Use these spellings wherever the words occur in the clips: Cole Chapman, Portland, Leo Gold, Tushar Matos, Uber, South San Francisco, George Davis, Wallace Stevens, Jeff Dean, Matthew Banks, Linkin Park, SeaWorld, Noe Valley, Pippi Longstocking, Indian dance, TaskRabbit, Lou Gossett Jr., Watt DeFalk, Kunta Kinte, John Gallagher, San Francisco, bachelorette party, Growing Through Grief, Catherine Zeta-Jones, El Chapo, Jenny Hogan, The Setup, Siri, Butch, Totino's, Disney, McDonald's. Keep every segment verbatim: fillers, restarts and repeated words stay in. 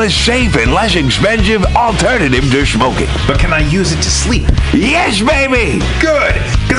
A safe and less expensive alternative to smoking. But can I use it to sleep? Yes, baby! Good! Because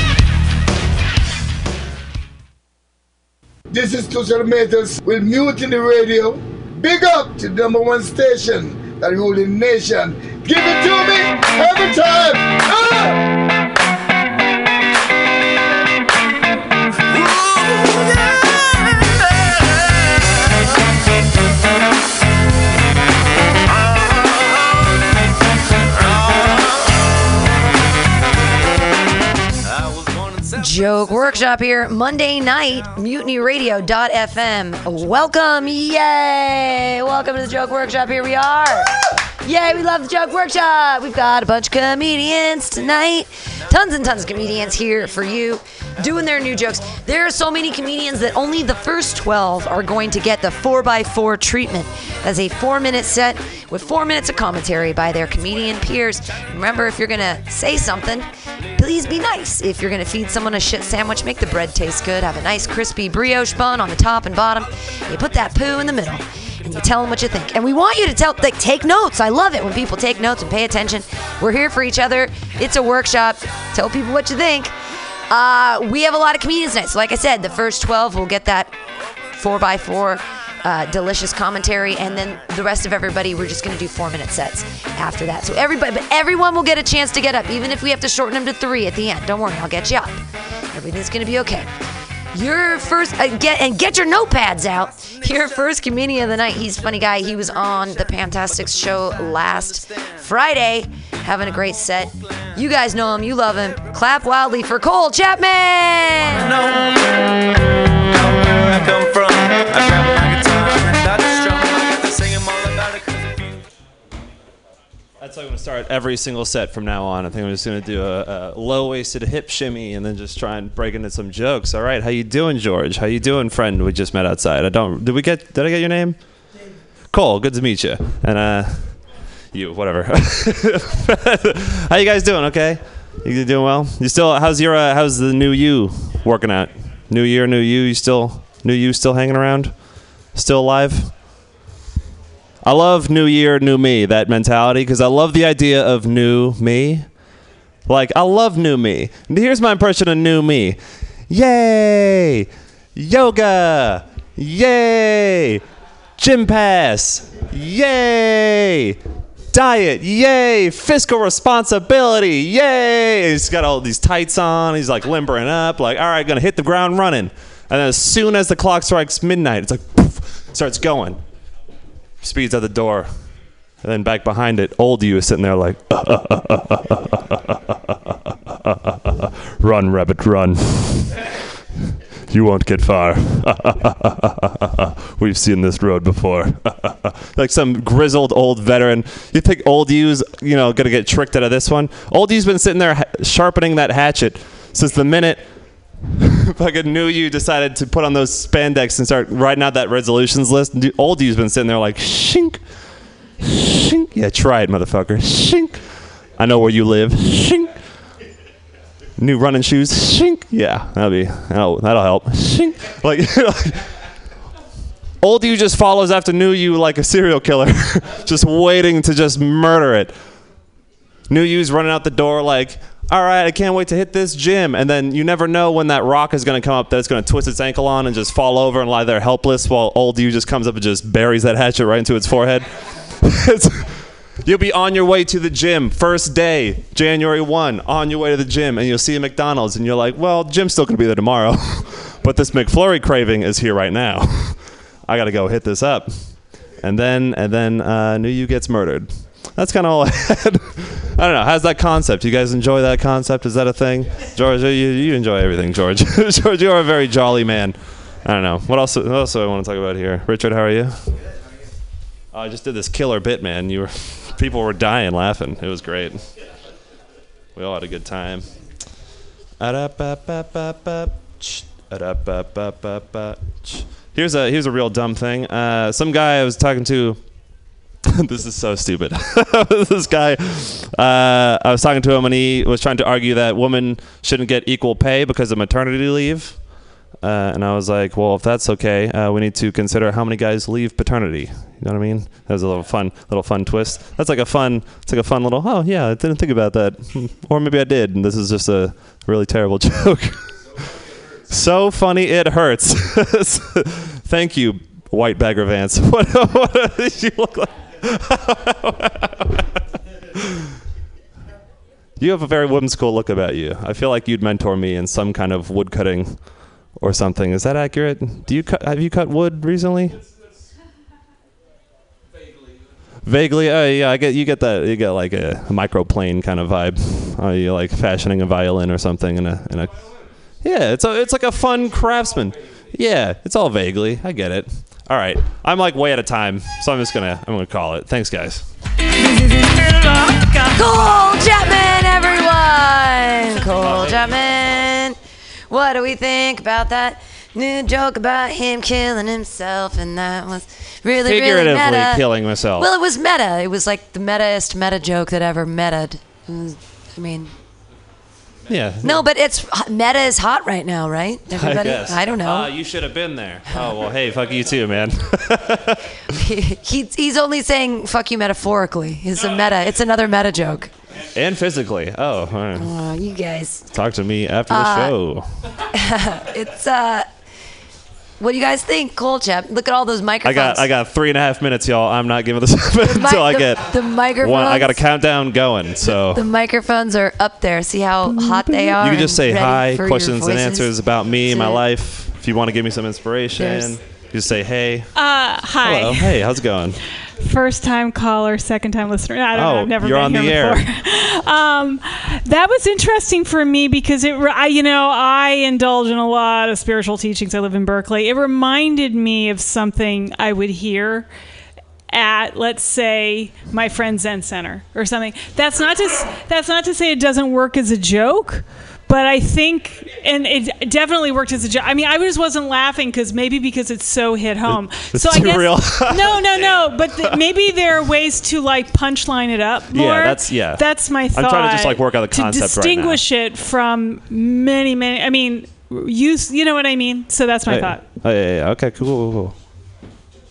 This is Tushar Matos with Mutiny Radio. Big up to the number one station that rules the nation. Give it to me every time. Ah! Joke Workshop here, Monday night, mutiny radio dot f m. Welcome, yay! Welcome to the Joke Workshop. Here we are. Yay, we love the Joke Workshop. We've got a bunch of comedians tonight. Tons and tons of comedians here for you, doing their new jokes. There are so many comedians that only the first twelve are going to get the four by four treatment. That's a four-minute set with four minutes of commentary by their comedian peers. Remember, if you're going to say something, please be nice. If you're going to feed someone a shit sandwich, make the bread taste good. Have a nice crispy brioche bun on the top and bottom. You put that poo in the middle. And you tell them what you think. And we want you to tell, like, take notes. I love it when people take notes and pay attention. We're here for each other. It's a workshop. Tell people what you think. Uh, we have a lot of comedians tonight. So like I said, the first twelve will get that four by four uh, delicious commentary. And then the rest of everybody, we're just going to do four-minute sets after that. So everybody, but everyone will get a chance to get up, even if we have to shorten them to three at the end. Don't worry, I'll get you up. Everything's going to be okay. Your first, uh, get, and get your notepads out. Your first comedian of the night, he's a funny guy. He was on the Pamtastic show last Friday, having a great set. You guys know him, you love him. Clap wildly for Cole Chapman! That's how I'm going to start every single set from now on. I think I'm just going to do a, a low-waisted hip shimmy and then just try and break into some jokes. All right, how you doing, George? How you doing, friend? We just met outside. I don't. Did we get? Did I get your name? David. Cole. Good to meet you. And uh, you, whatever. How you guys doing? Okay. You doing well? You still? How's your? Uh, how's the new you working out? New year, new you. You still? New you still hanging around? Still alive? I love new year, new me, that mentality, because I love the idea of new me. Like, I love new me. Here's my impression of new me. Yay! Yoga! Yay! Gym pass! Yay! Diet! Yay! Fiscal responsibility! Yay! And he's got all these tights on. He's like limbering up, like, all right, gonna hit the ground running. And then as soon as the clock strikes midnight, it's like, poof, starts going. Speeds out the door, and then back behind it, old you is sitting there like, run, rabbit, run. You won't get far. We've seen this road before. Like some grizzled old veteran. You think old you's, you know, gonna get tricked out of this one? Old you's been sitting there ha- sharpening that hatchet since the minute fucking new you decided to put on those spandex and start writing out that resolutions list. And old you's been sitting there like, shink, shink. Yeah, try it, motherfucker. Shink. I know where you live. Shink. New running shoes. Shink. Yeah, that'll be, that'll, that'll help. Shink. Like, you know, like, old you just follows after new you like a serial killer, just waiting to just murder it. New you's running out the door like, all right, I can't wait to hit this gym. And then you never know when that rock is going to come up that's going to twist its ankle on and just fall over and lie there helpless while old you just comes up and just buries that hatchet right into its forehead. It's, you'll be on your way to the gym, first day, January first, on your way to the gym, and you'll see a McDonald's, and you're like, well, gym's still going to be there tomorrow, but this McFlurry craving is here right now. I got to go hit this up. And then, and then uh, new you gets murdered. That's kind of all I had. I don't know. How's that concept? You guys enjoy that concept? Is that a thing? George, you, you enjoy everything, George. George, you are a very jolly man. I don't know. What else, what else do I want to talk about here? Richard, how are you? Oh, I just did this killer bit, man. You were, people were dying laughing. It was great. We all had a good time. Here's a here's a real dumb thing. Uh, some guy I was talking to. This is so stupid. This guy, uh, I was talking to him and he was trying to argue that women shouldn't get equal pay because of maternity leave. Uh, and I was like, well, if that's okay, uh, we need to consider how many guys leave paternity. You know what I mean? That was a little fun, little fun twist. That's like a fun, it's like a fun little, oh yeah, I didn't think about that. Or maybe I did. And this is just a really terrible joke. So funny it hurts. So funny it hurts. Thank you, white bagger Vance. What, what did you look like? You have a very whimsical look about you. I feel like you'd mentor me in some kind of wood cutting or something. Is that accurate? Do you cut, have you cut wood recently? Vaguely, oh yeah, I get you get that you get like a, a microplane kind of vibe. Oh, you like fashioning a violin or something in a in a yeah, it's a, it's like a fun craftsman. Yeah, it's all vaguely. I get it. All right, I'm like way out of time, so I'm just gonna I'm gonna call it. Thanks, guys. Cole Chapman, everyone. Cole Chapman. What do we think about that new joke about him killing himself? And that was really figuratively really meta. Killing myself. Well, it was meta. It was like the metaest meta joke that ever meta'd. I mean. Yeah. No, yeah. But it's meta is hot right now, right? Everybody, I guess. I don't know. Uh, you should have been there. Oh well, hey, fuck you too, man. he, he, he's only saying fuck you metaphorically. It's a meta. It's another meta joke. And physically. Oh. Right. Uh, you guys. Talk to me after uh, the show. it's uh. What do you guys think, Cole Chap? Look at all those microphones. I got I got three and a half minutes, y'all. I'm not giving this up until the, I get the microphones. One, I got a countdown going, so the microphones are up there. See how hot they are. You can just say hi, questions and answers about me, my life. If you want to give me some inspiration, There's, you just say hey. Uh, hi. Hello. Hey, how's it going? First time caller, second time listener. I don't oh, know. I've never you're been on here the air. Before. um, that was interesting for me because it, I, you know, I indulge in a lot of spiritual teachings. I live in Berkeley. It reminded me of something I would hear at, let's say, my friend's Zen Center or something. That's not to that's not to say it doesn't work as a joke. But I think, and it definitely worked as a joke. I mean, I just wasn't laughing because maybe because it's so hit home. It's so I too guess, real. no, no, no. But th- maybe there are ways to like punchline it up more. Yeah, that's yeah. That's my thought. I'm trying to just like work out the concept right now. To distinguish it from many, many. I mean, you you know what I mean. So that's my hey, thought. Oh yeah, yeah. Okay, cool, cool.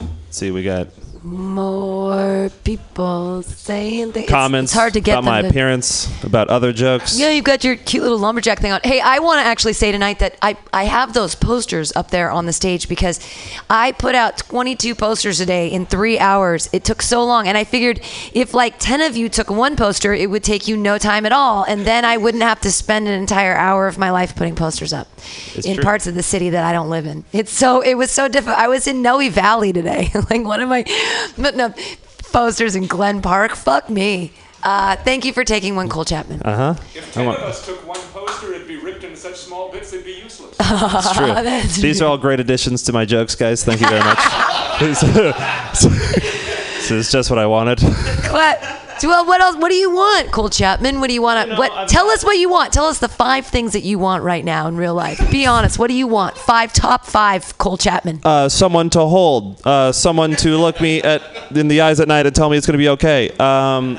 Let's see, we got more people saying things. Comments. It's hard to get about them my to... appearance, about other jokes. Yeah, you've got your cute little lumberjack thing on. Hey, I want to actually say tonight that I, I have those posters up there on the stage because I put out twenty-two posters a day in three hours. It took so long. And I figured if like ten of you took one poster, it would take you no time at all. And then I wouldn't have to spend an entire hour of my life putting posters up it's in true. Parts of the city that I don't live in. It's so It was so difficult. I was in Noe Valley today. Like one of my... But no, posters in Glen Park. Fuck me. Uh, thank you for taking one, Cole Chapman. Uh huh. If ten of us took one poster, it'd be ripped into such small bits, it'd be useless. That's true. That's These true. Are all great additions to my jokes, guys. Thank you very much. This is just what I wanted. What? Well, what else? What do you want, Cole Chapman? What do you want? You know, what? I'm, tell us what you want. Tell us the five things that you want right now in real life. Be honest. What do you want? Five top five, Cole Chapman. Uh, someone to hold. Uh, someone to look me at in the eyes at night and tell me it's going to be okay. Um,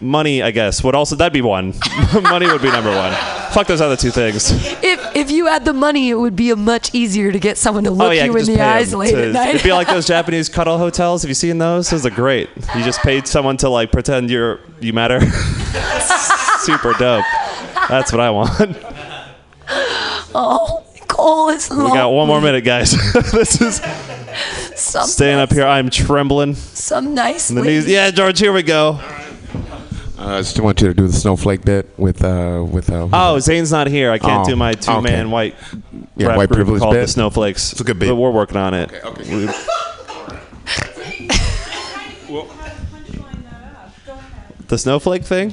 money, I guess. Would also that'd be one. Money would be number one. Fuck those other two things. If if you had the money, it would be a much easier to get someone to look oh, yeah, you in the eyes late to, at night. It'd be like those Japanese cuddle hotels. Have you seen those? Those are great. You just paid someone to like pretend you're you matter. Super dope. That's what I want. Oh, Cole is lonely. We got one more minute, guys. This is some staying nice, up here. I'm trembling. Some nice. The knees. Yeah, George. Here we go. Uh, I just want you to do the snowflake bit with uh, with. Uh, oh, Zane's not here. I can't oh, do my two-man okay. white yeah, rap white group privilege called bit. The Snowflakes. It's a good bit. But we're working on it. Okay. okay. Well, the snowflake thing.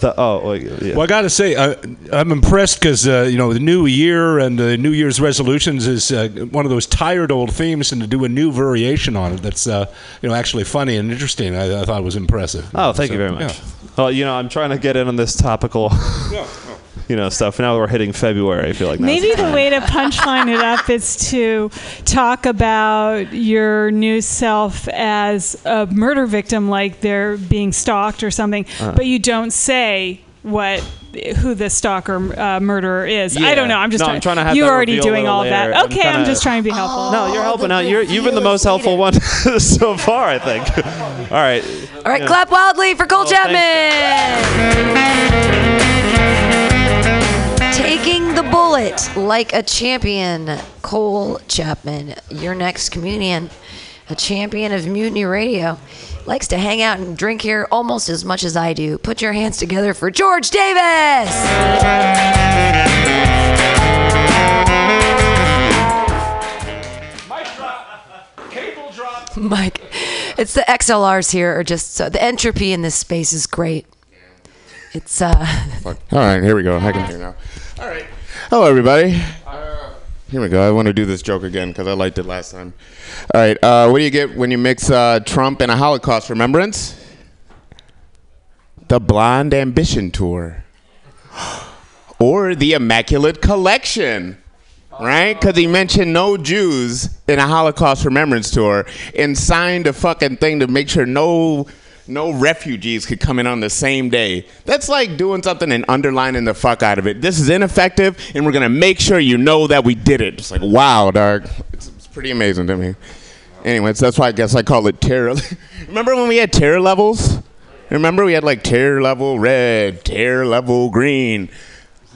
the, oh, yeah. Well, I gotta say I, I'm impressed because uh, you know the new year and the uh, New Year's resolutions is uh, one of those tired old themes, and to do a new variation on it that's uh, you know actually funny and interesting. I, I thought it was impressive. Oh, know, thank so, you very much. Yeah. Well, you know, I'm trying to get in on this topical, yeah, no. you know, stuff. Now we're hitting February, I feel like. Maybe the way to punchline it up is to talk about your new self as a murder victim, like they're being stalked or something, uh-huh. but you don't say what... who the stalker uh, murderer is. Yeah. I don't know. I'm just no, trying, I'm trying to have you're already doing all later. That. Okay, I'm, I'm just trying to be helpful. Oh, no, you're helping out. You're, you've been the most helpful one so far, I think. All right. All right, yeah. Clap wildly for Cole oh, Chapman. Taking the bullet like a champion, Cole Chapman, your next comedian, a champion of Mutiny Radio. Likes to hang out and drink here almost as much as I do. Put your hands together for George Davis! Mic drop. Cable drop. Mike. It's the X L Rs here are just so, the entropy in this space is great. It's uh Fuck. All right, here we go. I can hear now. All right. Hello everybody. Uh, Here we go. I want to do this joke again because I liked it last time. All right. Uh, what do you get when you mix uh, Trump and a Holocaust remembrance? The Blonde Ambition Tour. Or the Immaculate Collection. Right? Because he mentioned no Jews in a Holocaust remembrance tour and signed a fucking thing to make sure no... no refugees could come in on the same day. That's like doing something and underlining the fuck out of it. This is ineffective, and we're gonna make sure you know that we did it. It's like, wow, dog. It's, it's pretty amazing to me. Anyways, that's why I guess I call it terror. Remember when we had terror levels? Remember we had like terror level red, terror level green.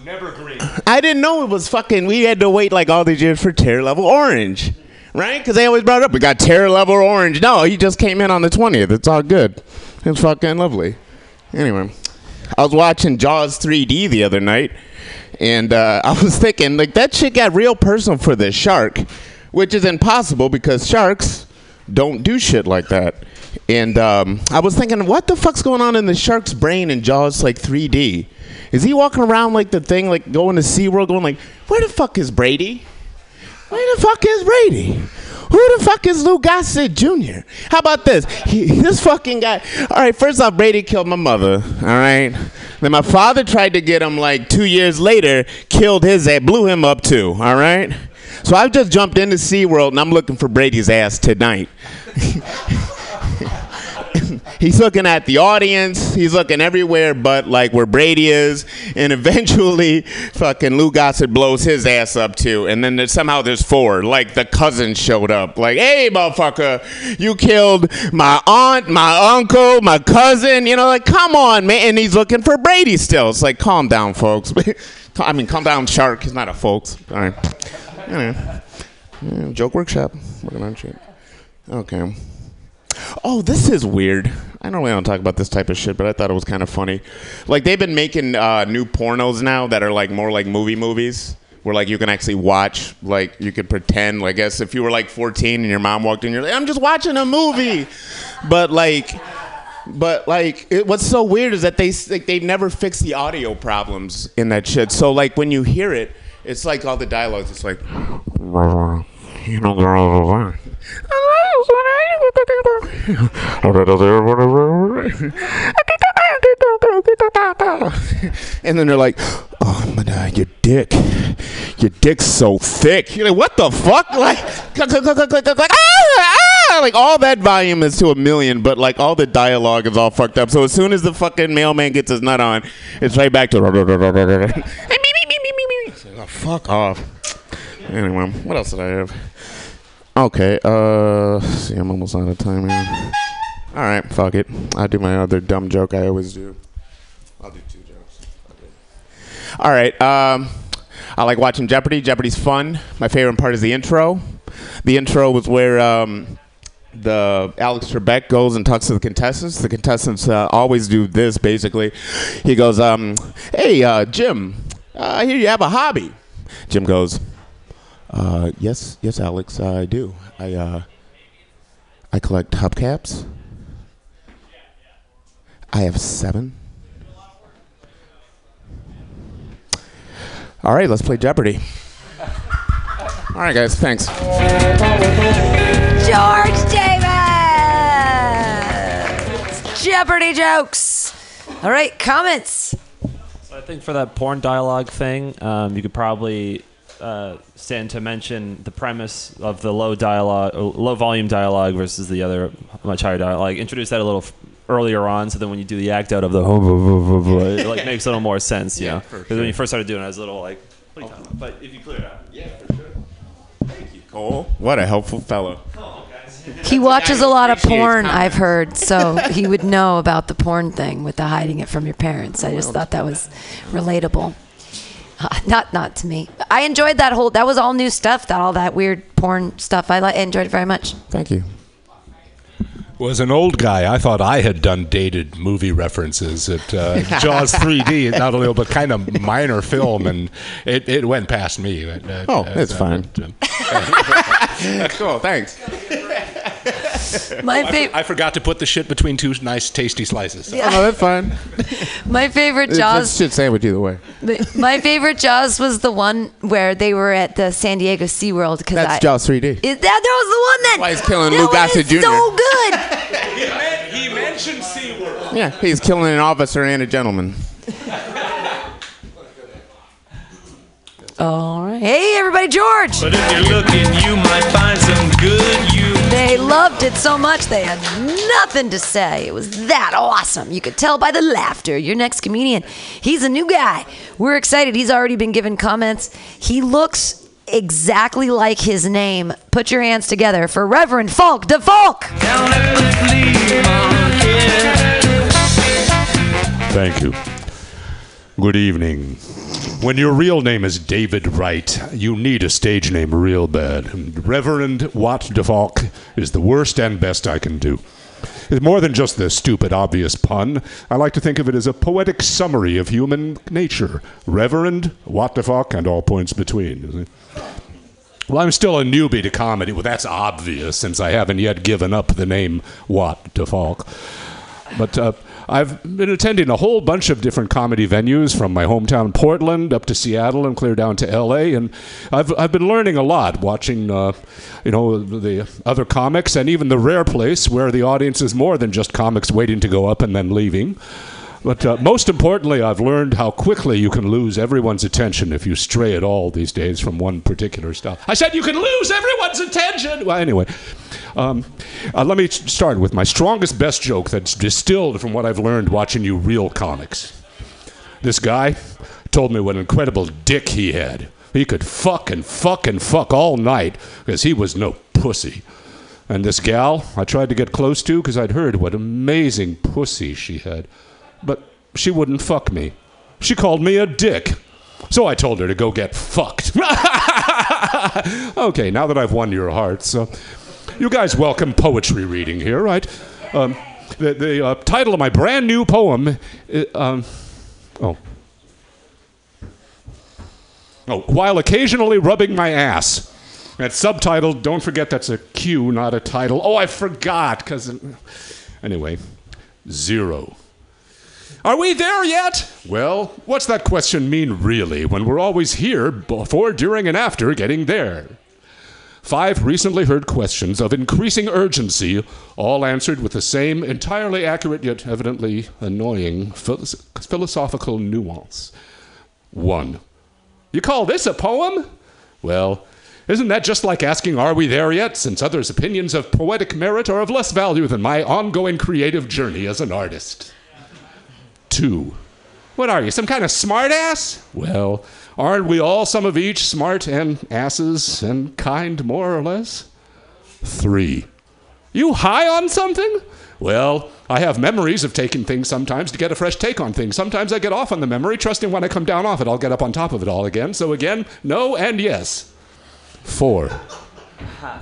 Never green. I didn't know it was fucking, we had to wait like all these years for terror level orange. Right? Because they always brought it up. We got terror level orange. No, he just came in on the twentieth. It's all good. It's fucking lovely. Anyway, I was watching Jaws three D the other night, and uh, I was thinking, like, that shit got real personal for this shark, which is impossible because sharks don't do shit like that. And um, I was thinking, what the fuck's going on in the shark's brain in Jaws, like, three D? Is he walking around like the thing, like, going to SeaWorld, going like, where the fuck is Brady? Where the fuck is Brady? Who the fuck is Lou Gossett Junior? How about this? He, this fucking guy. All right, first off, Brady killed my mother. All right. Then my father tried to get him like two years later, killed his ass, blew him up too. All right. So I've just jumped into SeaWorld and I'm looking for Brady's ass tonight. He's looking at the audience. He's looking everywhere but like where Brady is. And eventually, fucking Lou Gossett blows his ass up too. And then there's, somehow there's four. Like the cousins showed up. Like, hey, motherfucker, you killed my aunt, my uncle, my cousin. You know, like, come on, man. And he's looking for Brady still. It's like, calm down, folks. I mean, calm down, shark. He's not a folks. All right. Yeah. Yeah, joke workshop. Working on shit. Okay. Oh, this is weird. I normally don't talk about this type of shit, but I thought it was kind of funny. Like, they've been making uh, new pornos now that are, like, more like movie movies where, like, you can actually watch, like, you could pretend. Like, I guess if you were, like, fourteen and your mom walked in, you're like, I'm just watching a movie. But, like... But, like, it, what's so weird is that they, like, they never fix the audio problems in that shit. So, like, when you hear it, it's like all the dialogues. It's like... You know, and then they're like, oh, I'm gonna, your dick, your dick's so thick. You're like, what the fuck? Like, like all that volume is to a million, but like all the dialogue is all fucked up. So as soon as the fucking mailman gets his nut on, it's right back to, oh, fuck off. Anyway, what else did I have? Okay, uh, see, I'm almost out of time here. All right, fuck it. I'll do my other dumb joke I always do. I'll do two jokes. Okay. All right, um, I like watching Jeopardy. Jeopardy's fun. My favorite part is the intro. The intro was where um, the Alex Trebek goes and talks to the contestants. The contestants uh, always do this, basically. He goes, um, hey, uh, Jim, uh, I hear you have a hobby. Jim goes... Uh, yes, yes, Alex, uh, I do. I, uh, I collect hubcaps. I have seven. All right, let's play Jeopardy. All right, guys, thanks. George Davis! Jeopardy jokes. All right, comments. So I think for that porn dialogue thing, um, you could probably uh, stand to mention the premise of the low dialogue, low volume dialogue versus the other much higher dialogue. Introduce that a little f- earlier on, so then when you do the act out of the, it like makes a little more sense, you yeah, know. Because sure. when you first started doing it, I was a little like, what are you oh. talking about? But if you clear it up, yeah, for sure. Thank you, Cole. What a helpful fellow. Oh, okay. He watches a lot of porn, comments. I've heard, so he would know about the porn thing with the hiding it from your parents. I just thought that was relatable. Uh, not, not to me. I enjoyed that whole. That was all new stuff. That all that weird porn stuff. I li- enjoyed it very much. Thank you. Well, as an old guy, I thought I had done dated movie references at uh, Jaws three D, not only, but kind of minor film, and it, it went past me. At, at, oh, that's uh, fine. That's cool. Thanks. My fav- I forgot to put the shit between two nice, tasty slices. So. Yeah. Oh, no, that's fine. My favorite Jaws... It's a shit sandwich either way. My favorite Jaws was the one where they were at the San Diego SeaWorld. Because that's I, Jaws three D. It, that, that was the one that... That's why he's killing Lou Gossett Junior so good. he, meant, he mentioned SeaWorld. Yeah, he's killing an officer and a gentleman. All right. Hey, everybody, George. But if you're looking, you might find some good you. They loved it so much they had nothing to say. It was that awesome. You could tell by the laughter. Your next comedian, he's a new guy. We're excited. He's already been given comments. He looks exactly like his name. Put your hands together for Reverend Falk DeFalk. Thank you. Good evening. When your real name is David Wright, you need a stage name real bad. Reverend Watt DeFalk is the worst and best I can do. It's more than just the stupid, obvious pun. I like to think of it as a poetic summary of human nature. Reverend Watt DeFalk and all points between. Well, I'm still a newbie to comedy. Well, that's obvious since I haven't yet given up the name Watt DeFalk. But... Uh, I've been attending a whole bunch of different comedy venues from my hometown Portland up to Seattle and clear down to L A, and I've I've been learning a lot watching uh, you know the other comics and even the rare place where the audience is more than just comics waiting to go up and then leaving. But uh, most importantly, I've learned how quickly you can lose everyone's attention if you stray at all these days from one particular style. I said you can lose everyone's attention! Well, anyway, um, uh, let me start with my strongest, best joke that's distilled from what I've learned watching you real comics. This guy told me what an incredible dick he had. He could fuck and fuck and fuck all night because he was no pussy. And this gal I tried to get close to because I'd heard what amazing pussy she had. But she wouldn't fuck me. She called me a dick. So I told her to go get fucked. Okay, now that I've won your hearts, uh, you guys welcome poetry reading here, right? Um, the the uh, title of my brand new poem... Uh, um, oh. Oh, while occasionally rubbing my ass. That's subtitled, don't forget that's a cue, not a title. Oh, I forgot, because... Anyway, zero. Are we there yet? Well, what's that question mean really when we're always here before, during, and after getting there? Five recently heard questions of increasing urgency, all answered with the same entirely accurate yet evidently annoying phil- philosophical nuance. One. You call this a poem? Well, isn't that just like asking, are we there yet, since others' opinions of poetic merit are of less value than my ongoing creative journey as an artist? Two. What are you, some kind of smartass? Well, aren't we all some of each, smart and asses and kind, more or less? Three. You high on something? Well, I have memories of taking things sometimes to get a fresh take on things. Sometimes I get off on the memory, trusting when I come down off it, I'll get up on top of it all again. So again, no and yes. Four.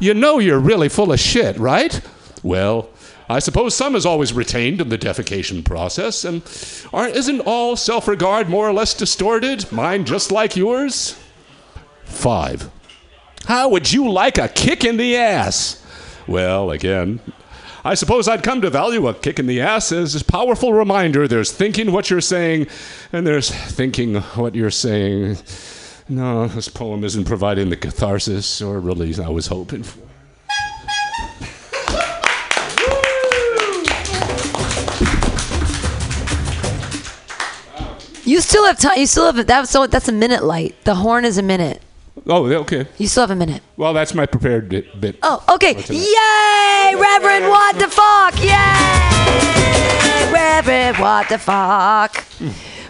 You know you're really full of shit, right? Well... I suppose some is always retained in the defecation process, and aren't, isn't all self-regard more or less distorted? Mine just like yours? Five. How would you like a kick in the ass? Well, again, I suppose I'd come to value a kick in the ass as a powerful reminder there's thinking what you're saying, and there's thinking what you're saying. No, this poem isn't providing the catharsis or release I was hoping for. You still have time. You still have that. So that's a minute light. The horn is a minute. Oh, okay. You still have a minute. Well, that's my prepared bit. Oh, okay. Yay, Reverend What the Fuck. Yay, Reverend What the Fuck.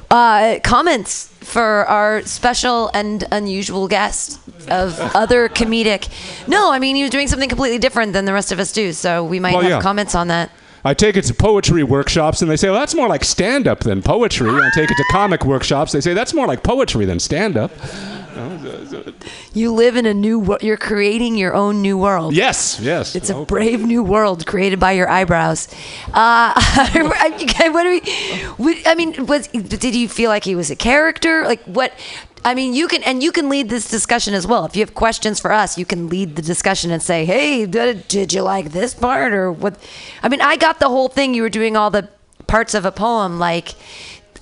Uh, comments for our special and unusual guest of other comedic. No, I mean, he was doing something completely different than the rest of us do, so we might well, have yeah. comments on that. I take it to poetry workshops, and they say, well, that's more like stand-up than poetry. And I take it to comic workshops. They say, that's more like poetry than stand-up. You live in a new world. You're creating your own new world. Yes, yes. It's a brave new world created by your eyebrows. Uh, what are we, what, I mean, was, did you feel like he was a character? Like what... I mean, you can, and you can lead this discussion as well. If you have questions for us, you can lead the discussion and say, hey, did, did you like this part or what? I mean, I got the whole thing. You were doing all the parts of a poem, like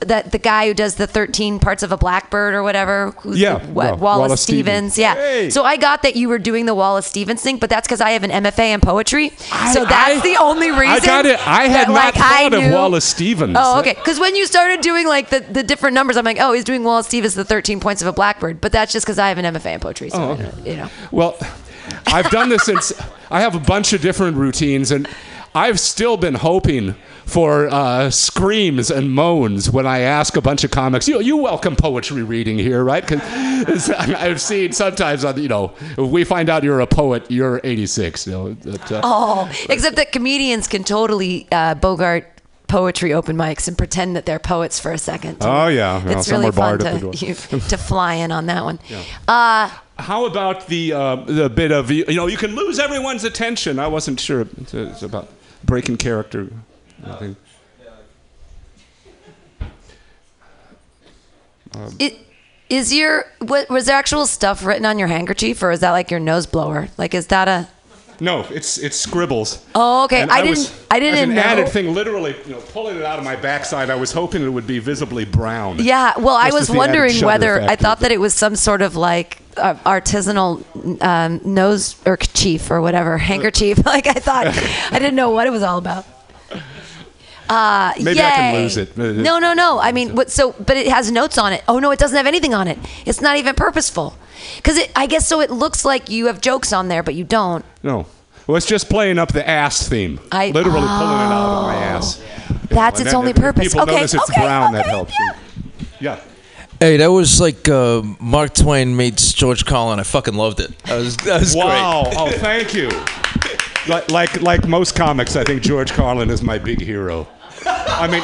that the guy who does the thirteen parts of a blackbird or whatever. Who's yeah. The, what, well, Wallace, Wallace Stevens. Stevens. Yeah. Hey. So I got that you were doing the Wallace Stevens thing, but that's because I have an M F A in poetry. I, so that's I, the only reason. I got it. I had that, not like, thought of Wallace Stevens. Oh, okay. Because when you started doing like the, the different numbers, I'm like, oh, he's doing Wallace Stevens, the thirteen points of a blackbird. But that's just because I have an M F A in poetry. So, oh, okay. You know. Well, I've done this since I have a bunch of different routines, and I've still been hoping for uh, screams and moans when I ask a bunch of comics, you you welcome poetry reading here, right? Because I've seen sometimes, on, you know, if we find out you're a poet, you're eighty-six. You know, that, uh, oh, except that comedians can totally uh, Bogart poetry open mics and pretend that they're poets for a second. Oh, yeah. You it's know, really fun to, you, to fly in on that one. Yeah. Uh, How about the uh, the bit of, you know, you can lose everyone's attention. I wasn't sure. It's, it's about breaking character. Uh, um, it, is your what was there actual stuff written on your handkerchief, or is that like your nose blower? Like, is that a? No, it's it's scribbles. Oh, okay. I, I didn't. Was, I didn't. As an know. added thing, literally, you know, pulling it out of my backside. I was hoping it would be visibly brown. Yeah. Well, I was wondering whether I thought that it was some sort of like uh, artisanal um, nose or kerchief or whatever handkerchief. Like I thought, I didn't know what it was all about. Uh, Maybe yay. I can lose it. No, no, no. I mean, what, so, but it has notes on it. Oh no, it doesn't have anything on it. It's not even purposeful. Because I guess so it looks like you have jokes on there, but you don't. No. Well, it's just playing up the ass theme. I, Literally oh, pulling it out of my ass. That's you know, its that, only purpose. People okay, notice it's okay, brown, okay, that helps. Yeah. yeah. Hey, that was like uh, Mark Twain meets George Carlin. I fucking loved it. That was, that was wow. great. Wow. Oh, thank you. Like, like, like most comics, I think George Carlin is my big hero. I mean,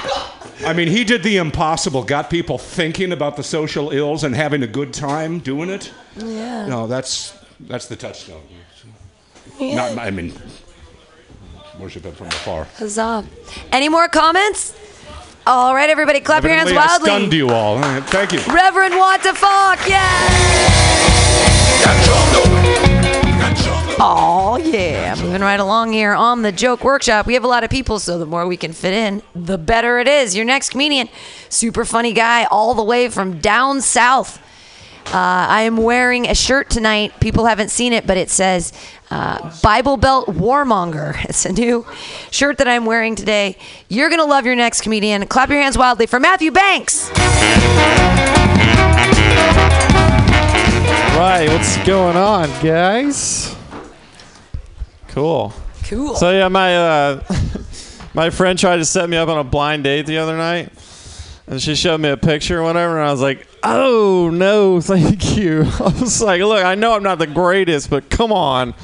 I mean, he did the impossible, got people thinking about the social ills and having a good time doing it. Yeah. No, that's that's the touchstone. Yeah. Not, I mean, worship him from afar. Huzzah! Any more comments? All right, everybody, clap Evidently your hands wildly. I stunned you all. all right, thank you, Reverend What the Fuck. Yeah. Oh, yeah. Moving right along here on the Joke Workshop. We have a lot of people, so the more we can fit in, the better it is. Your next comedian, super funny guy all the way from down south. Uh, I am wearing a shirt tonight. People haven't seen it, but it says uh, Bible Belt Warmonger. It's a new shirt that I'm wearing today. You're going to love your next comedian. Clap your hands wildly for Matthew Banks. Right, what's going on, guys? Cool. Cool. So yeah, my uh, my friend tried to set me up on a blind date the other night, and she showed me a picture or whatever, and I was like, "Oh no, thank you." I was like, "Look, I know I'm not the greatest, but come on."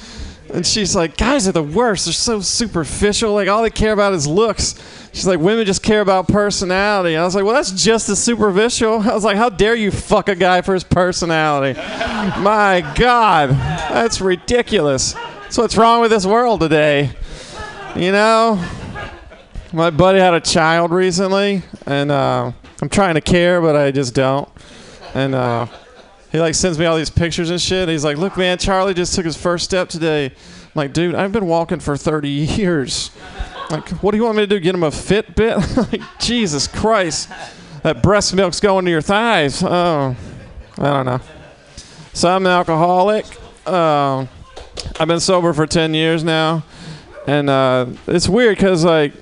And she's like, "Guys are the worst. They're so superficial. Like all they care about is looks." She's like, "Women just care about personality." I was like, "Well, that's just as superficial." I was like, "How dare you fuck a guy for his personality?" My God, that's ridiculous. That's what's wrong with this world today. You know, my buddy had a child recently, and uh, I'm trying to care, but I just don't. And uh, he like sends me all these pictures and shit. He's like, "Look, man, Charlie just took his first step today." I'm like, "Dude, I've been walking for thirty years. Like, what do you want me to do, get him a Fitbit? Like, Jesus Christ, that breast milk's going to your thighs." Oh, I don't know. So I'm an alcoholic. Uh, I've been sober for ten years now. And uh, it's weird because, like,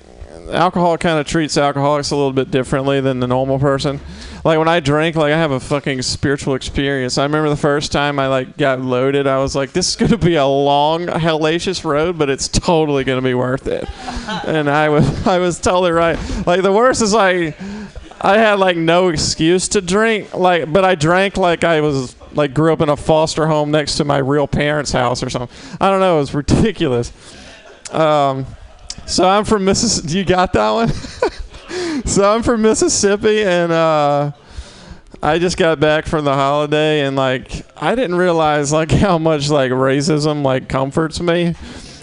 alcohol kind of treats alcoholics a little bit differently than the normal person. Like, when I drink, like, I have a fucking spiritual experience. I remember the first time I, like, got loaded, I was like, this is going to be a long, hellacious road, but it's totally going to be worth it. And I was, I was totally right. Like, the worst is, like, I had, like, no excuse to drink, like, but I drank like I was, like, grew up in a foster home next to my real parents' house or something. I don't know. It was ridiculous. Um, so I'm from Mississippi. You got that one? So I'm from Mississippi, and uh, I just got back from the holiday, and, like, I didn't realize, like, how much, like, racism, like, comforts me.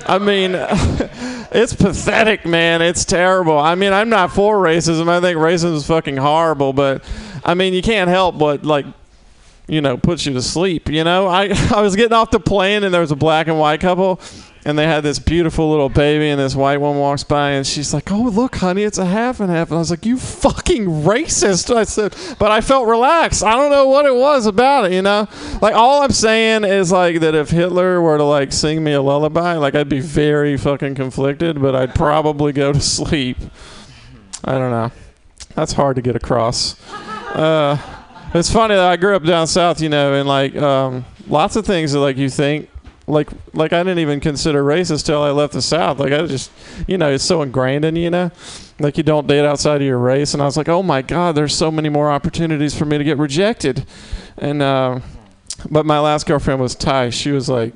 I mean, it's pathetic, man. It's terrible. I mean, I'm not for racism. I think racism is fucking horrible, but, I mean, you can't help but, like, you know, puts you to sleep, you know? I, I was getting off the plane, and there was a black and white couple, and they had this beautiful little baby, and this white woman walks by, and she's like, oh, look, honey, it's a half and half. And I was like, you fucking racist. I said, but I felt relaxed. I don't know what it was about it, you know? Like, all I'm saying is, like, that if Hitler were to, like, sing me a lullaby, like, I'd be very fucking conflicted, but I'd probably go to sleep. I don't know. That's hard to get across. Uh, it's funny that I grew up down south, you know, and, like, um, lots of things that, like, you think, Like, like I didn't even consider racist till I left the South. Like, I just, you know, it's so ingrained in you, you know? Like, you don't date outside of your race. And I was like, oh, my God, there's so many more opportunities for me to get rejected. And, uh, but my last girlfriend was Thai. She was, like,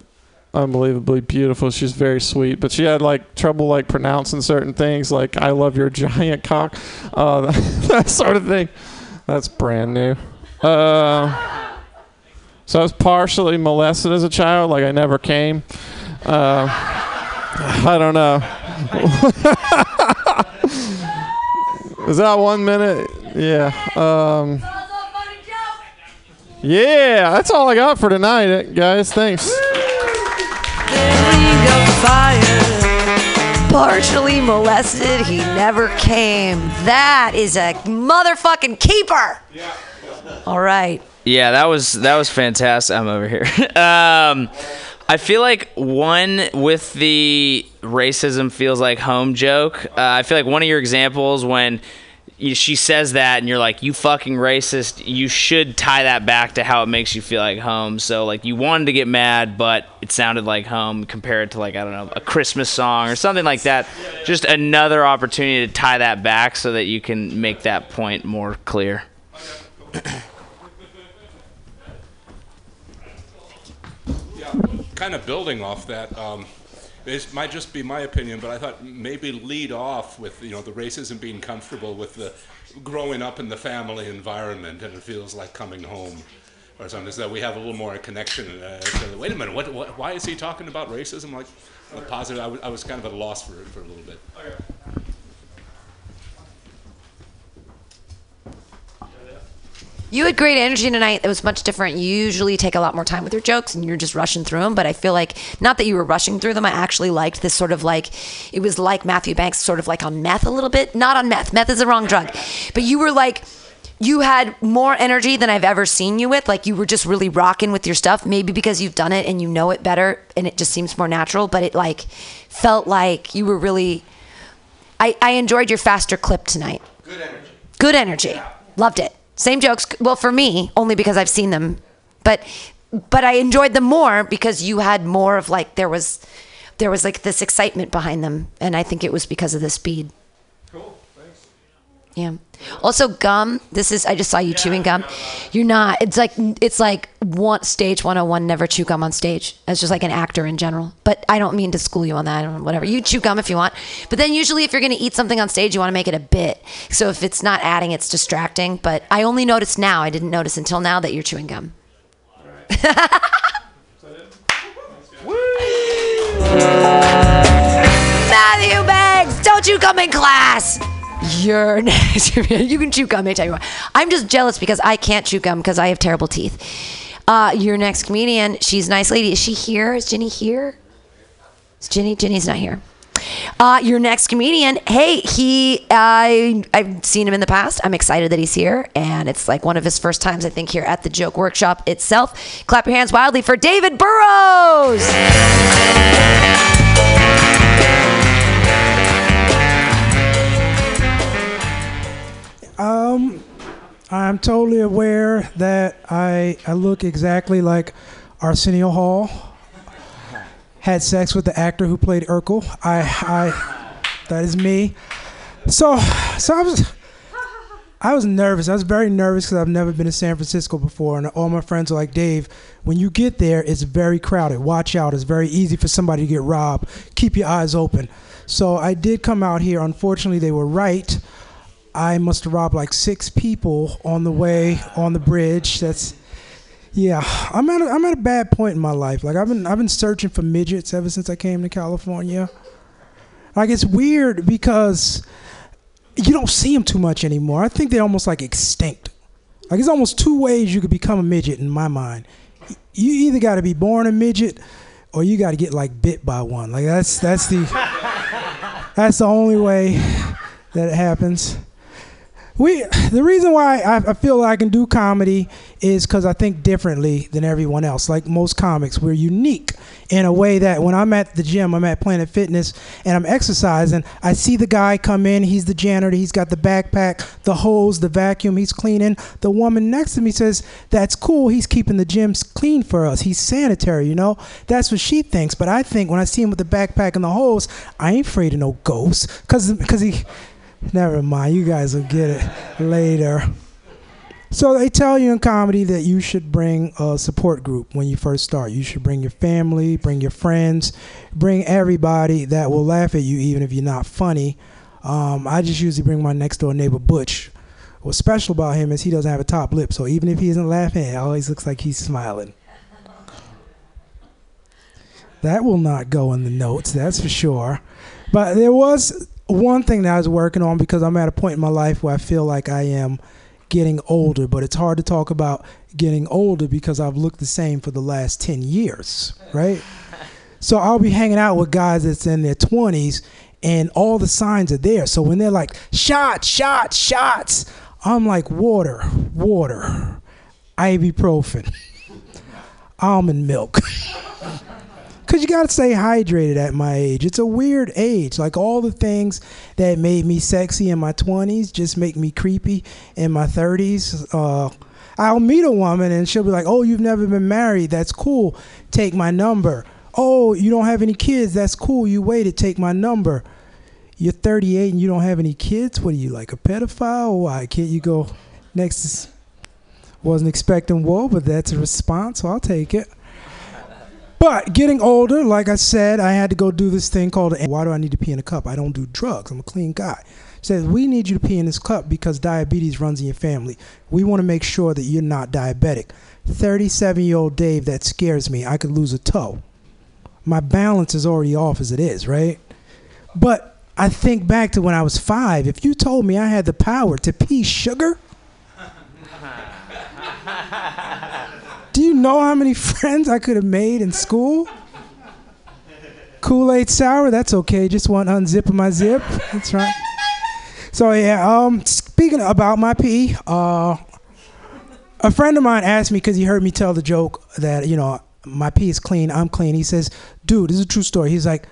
unbelievably beautiful. She's very sweet. But she had, like, trouble, like, pronouncing certain things, like, I love your giant cock, uh, that sort of thing. That's brand new. Uh... So I was partially molested as a child, like I never came. Uh, I don't know. Is that one minute? Yeah. Um, yeah, that's all I got for tonight, guys. Thanks. There you go, fire. Partially molested, he never came. That is a motherfucking keeper. Yeah. All right. Yeah, that was that was fantastic. I'm over here. um, I feel like one with the racism feels like home joke. Uh, I feel like one of your examples when you, she says that and you're like, you fucking racist, you should tie that back to how it makes you feel like home. So, like, you wanted to get mad, but it sounded like home compared to, like, I don't know, a Christmas song or something like that. Just another opportunity to tie that back so that you can make that point more clear. Kind of building off that, um, it might just be my opinion, but I thought maybe lead off with, you know, the racism being comfortable with the growing up in the family environment, and it feels like coming home or something, so that we have a little more connection. Uh, so, wait a minute, what, what, why is he talking about racism? Like, a positive, I, w- I was kind of at a loss for it for a little bit. Okay. You had great energy tonight. It was much different. You usually take a lot more time with your jokes, and you're just rushing through them. But I feel like, not that you were rushing through them, I actually liked this sort of, like, it was like Matthew Banks sort of like on meth a little bit. Not on meth. Meth is the wrong drug. But you were like, you had more energy than I've ever seen you with. Like, you were just really rocking with your stuff. Maybe because you've done it and you know it better and it just seems more natural. But it, like, felt like you were really, I, I enjoyed your faster clip tonight. Good energy. Good energy. Yeah. Loved it. Same jokes, well, for me, only because I've seen them, but but I enjoyed them more because you had more of, like, there was there was like this excitement behind them, and I think it was because of the speed. Cool, thanks. Yeah. Also, gum. This is I just saw you yeah, chewing gum. You're not. It's like it's like one stage one oh one. Never chew gum on stage. As just like an actor in general. But I don't mean to school you on that. I don't, whatever. You chew gum if you want. But then usually if you're going to eat something on stage, you want to make it a bit. So if it's not adding, it's distracting. But I only noticed now. I didn't notice until now that you're chewing gum. All right. Is that it? Woo! Matthew Banks, don't you come in class. You're nice. You can chew gum anytime you want. I'm just jealous because I can't chew gum because I have terrible teeth. Uh, your next comedian, she's a nice lady. Is she here? Is Ginny here? Is Ginny? Ginny's not here. Uh, your next comedian, hey, he, I, I've seen him in the past. I'm excited that he's here. And it's like one of his first times, I think, here at the Joke Workshop itself. Clap your hands wildly for David Burroughs. Um, I'm totally aware that I I look exactly like Arsenio Hall. Had sex with the actor who played Urkel. I I that is me. So so I was I was nervous. I was very nervous because I've never been to San Francisco before, and all my friends were like, Dave, when you get there, it's very crowded. Watch out. It's very easy for somebody to get robbed. Keep your eyes open. So I did come out here. Unfortunately, they were right. I must have robbed like six people on the way on the bridge. That's, yeah. I'm at a, I'm at a bad point in my life. Like I've been I've been searching for midgets ever since I came to California. Like it's weird because you don't see them too much anymore. I think they're almost like extinct. Like there's almost two ways you could become a midget in my mind. You either got to be born a midget, or you got to get like bit by one. Like that's that's the that's the only way that it happens. We the reason why I, I feel I can do comedy is because I think differently than everyone else. Like most comics, we're unique in a way that when I'm at the gym, I'm at Planet Fitness, and I'm exercising, I see the guy come in, he's the janitor, he's got the backpack, the hose, the vacuum, he's cleaning. The woman next to me says, that's cool, he's keeping the gyms clean for us, he's sanitary, you know? That's what she thinks, but I think when I see him with the backpack and the hose, I ain't afraid of no ghosts, because because he... Never mind, you guys will get it later. So they tell you in comedy that you should bring a support group when you first start. You should bring your family, bring your friends, bring everybody that will laugh at you even if you're not funny. Um, I just usually bring my next door neighbor, Butch. What's special about him is he doesn't have a top lip, so even if he isn't laughing, it always looks like he's smiling. That will not go in the notes, that's for sure. But there was... one thing that I was working on, because I'm at a point in my life where I feel like I am getting older, but it's hard to talk about getting older because I've looked the same for the last ten years, right? So I'll be hanging out with guys that's in their twenties and all the signs are there. So when they're like, shots, shots, shots, I'm like, water, water, ibuprofen, almond milk. Because you got to stay hydrated at my age. It's a weird age. Like all the things that made me sexy in my twenties just make me creepy in my thirties. Uh, I'll meet a woman and she'll be like, oh, you've never been married. That's cool. Take my number. Oh, you don't have any kids. That's cool. You waited. Take my number. You're thirty-eight and you don't have any kids. What are you, like a pedophile? Or why can't you go next? Wasn't expecting war, but that's a response. So I'll take it. But getting older, like I said, I had to go do this thing called, why do I need to pee in a cup? I don't do drugs. I'm a clean guy. She says, we need you to pee in this cup because diabetes runs in your family. We want to make sure that you're not diabetic. thirty-seven-year-old Dave, that scares me. I could lose a toe. My balance is already off as it is, right? But I think back to when I was five. If you told me I had the power to pee sugar, do you know how many friends I could have made in school? Kool-Aid sour, that's okay. Just want to unzip my zip. That's right. So yeah, um, speaking about my pee, uh, a friend of mine asked me, because he heard me tell the joke that, you know, my pee is clean, I'm clean. He says, dude, this is a true story. He's like,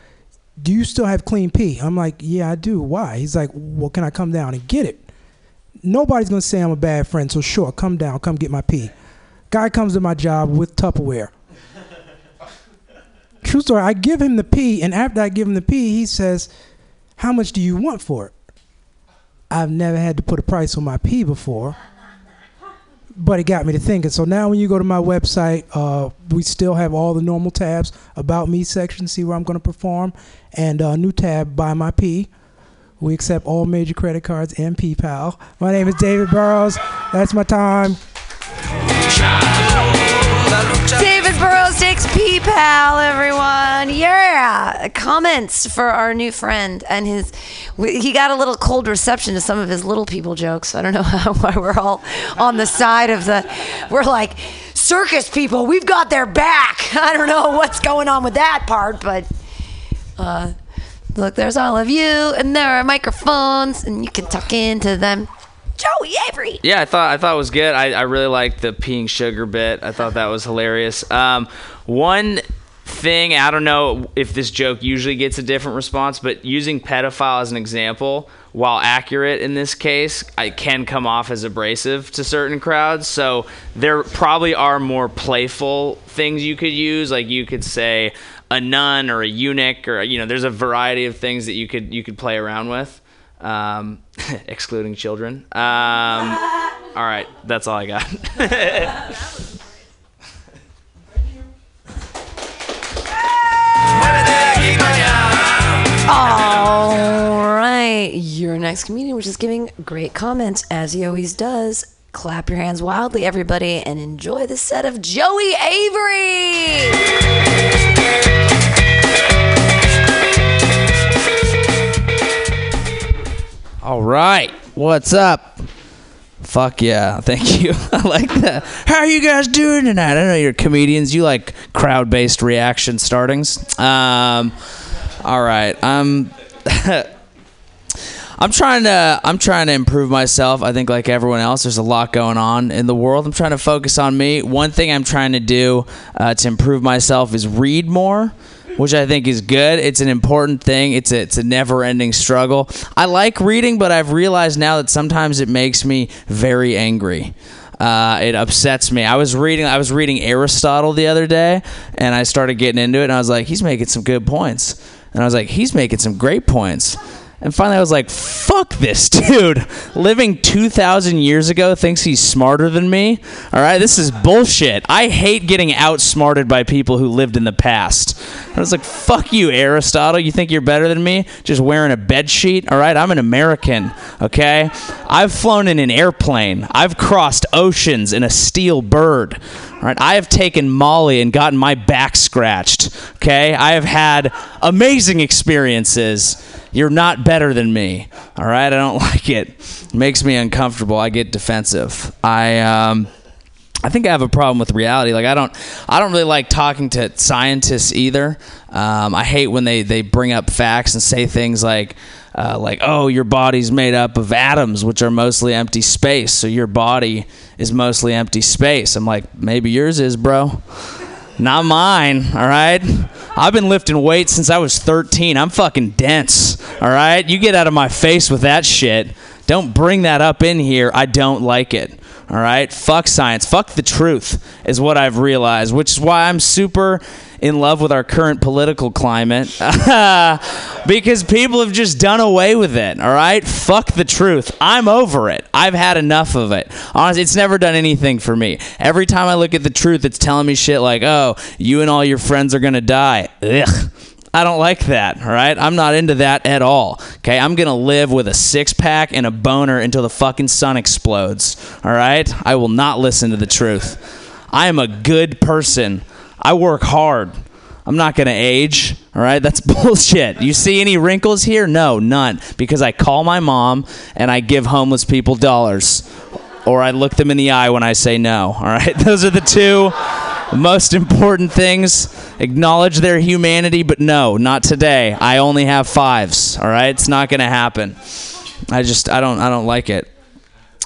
do you still have clean pee? I'm like, yeah, I do. Why? He's like, well, can I come down and get it? Nobody's going to say I'm a bad friend, so sure, come down, come get my pee. Guy comes to my job with Tupperware. True story, I give him the pee, and after I give him the pee, he says, how much do you want for it? I've never had to put a price on my pee before, but it got me to thinking. So now when you go to my website, uh, we still have all the normal tabs, about me section, see where I'm going to perform, and a new tab, buy my pee. We accept all major credit cards and PayPal. My name is David Burroughs. That's my time. David Burroughs takes PayPal, everyone. Yeah. Comments for our new friend and his. He got a little cold reception to some of his little people jokes. I don't know how, why we're all on the side of the. We're like circus people. We've got their back. I don't know what's going on with that part, but. Uh, Look, there's all of you, and there are microphones, and you can talk into them. Joey Avery. Yeah, I thought I thought it was good. I, I really liked the peeing sugar bit. I thought that was hilarious. Um, one thing. I don't know if this joke usually gets a different response, but using pedophile as an example, while accurate in this case, it can come off as abrasive to certain crowds. So there probably are more playful things you could use. Like you could say a nun or a eunuch, or, you know, there's a variety of things that you could you could play around with, um, excluding children. Um, all right, that's all I got. All right, your next comedian, which is giving great comments, as he always does. Clap your hands wildly, everybody, and enjoy the set of Joey Avery. All right, what's up? Fuck yeah, thank you. I like that. How are you guys doing tonight? I know you're comedians. You like crowd-based reaction startings. Um... All right, I'm. I'm trying to. I'm trying to improve myself. I think, like everyone else, there's a lot going on in the world. I'm trying to focus on me. One thing I'm trying to do uh, to improve myself is read more, which I think is good. It's an important thing. It's a, it's a never-ending struggle. I like reading, but I've realized now that sometimes it makes me very angry. Uh, it upsets me. I was reading. I was reading Aristotle the other day, and I started getting into it. And I was like, he's making some good points. And I was like, he's making some great points. And finally I was like, fuck this dude. Living two thousand years ago thinks he's smarter than me. All right, this is bullshit. I hate getting outsmarted by people who lived in the past. And I was like, fuck you, Aristotle. You think you're better than me? Just wearing a bed sheet? All right, I'm an American, okay? I've flown in an airplane. I've crossed oceans in a steel bird. All right, I have taken Molly and gotten my back scratched, okay? I have had amazing experiences. You're not better than me, all right? I don't like it. It makes me uncomfortable. I get defensive. I um, I think I have a problem with reality. Like I don't, I don't really like talking to scientists either. Um, I hate when they, they bring up facts and say things like, uh, like, oh, your body's made up of atoms, which are mostly empty space. So your body is mostly empty space. I'm like, maybe yours is, bro. Not mine, all right? I've been lifting weights since I was thirteen. I'm fucking dense, all right? You get out of my face with that shit. Don't bring that up in here. I don't like it, all right? Fuck science. Fuck the truth is what I've realized, which is why I'm super in love with our current political climate because people have just done away with it, all right? Fuck the truth. I'm over it. I've had enough of it. Honestly, it's never done anything for me. Every time I look at the truth, it's telling me shit like, oh, you and all your friends are going to die. Ugh. I don't like that, all right? I'm not into that at all, okay? I'm going to live with a six-pack and a boner until the fucking sun explodes, all right? I will not listen to the truth. I am a good person. I work hard. I'm not going to age, all right? That's bullshit. You see any wrinkles here? No, none, because I call my mom and I give homeless people dollars, or I look them in the eye when I say no, all right? Those are the two most important things. Acknowledge their humanity, but no, not today. I only have fives, all right? It's not going to happen. I just, I don't, I don't like it.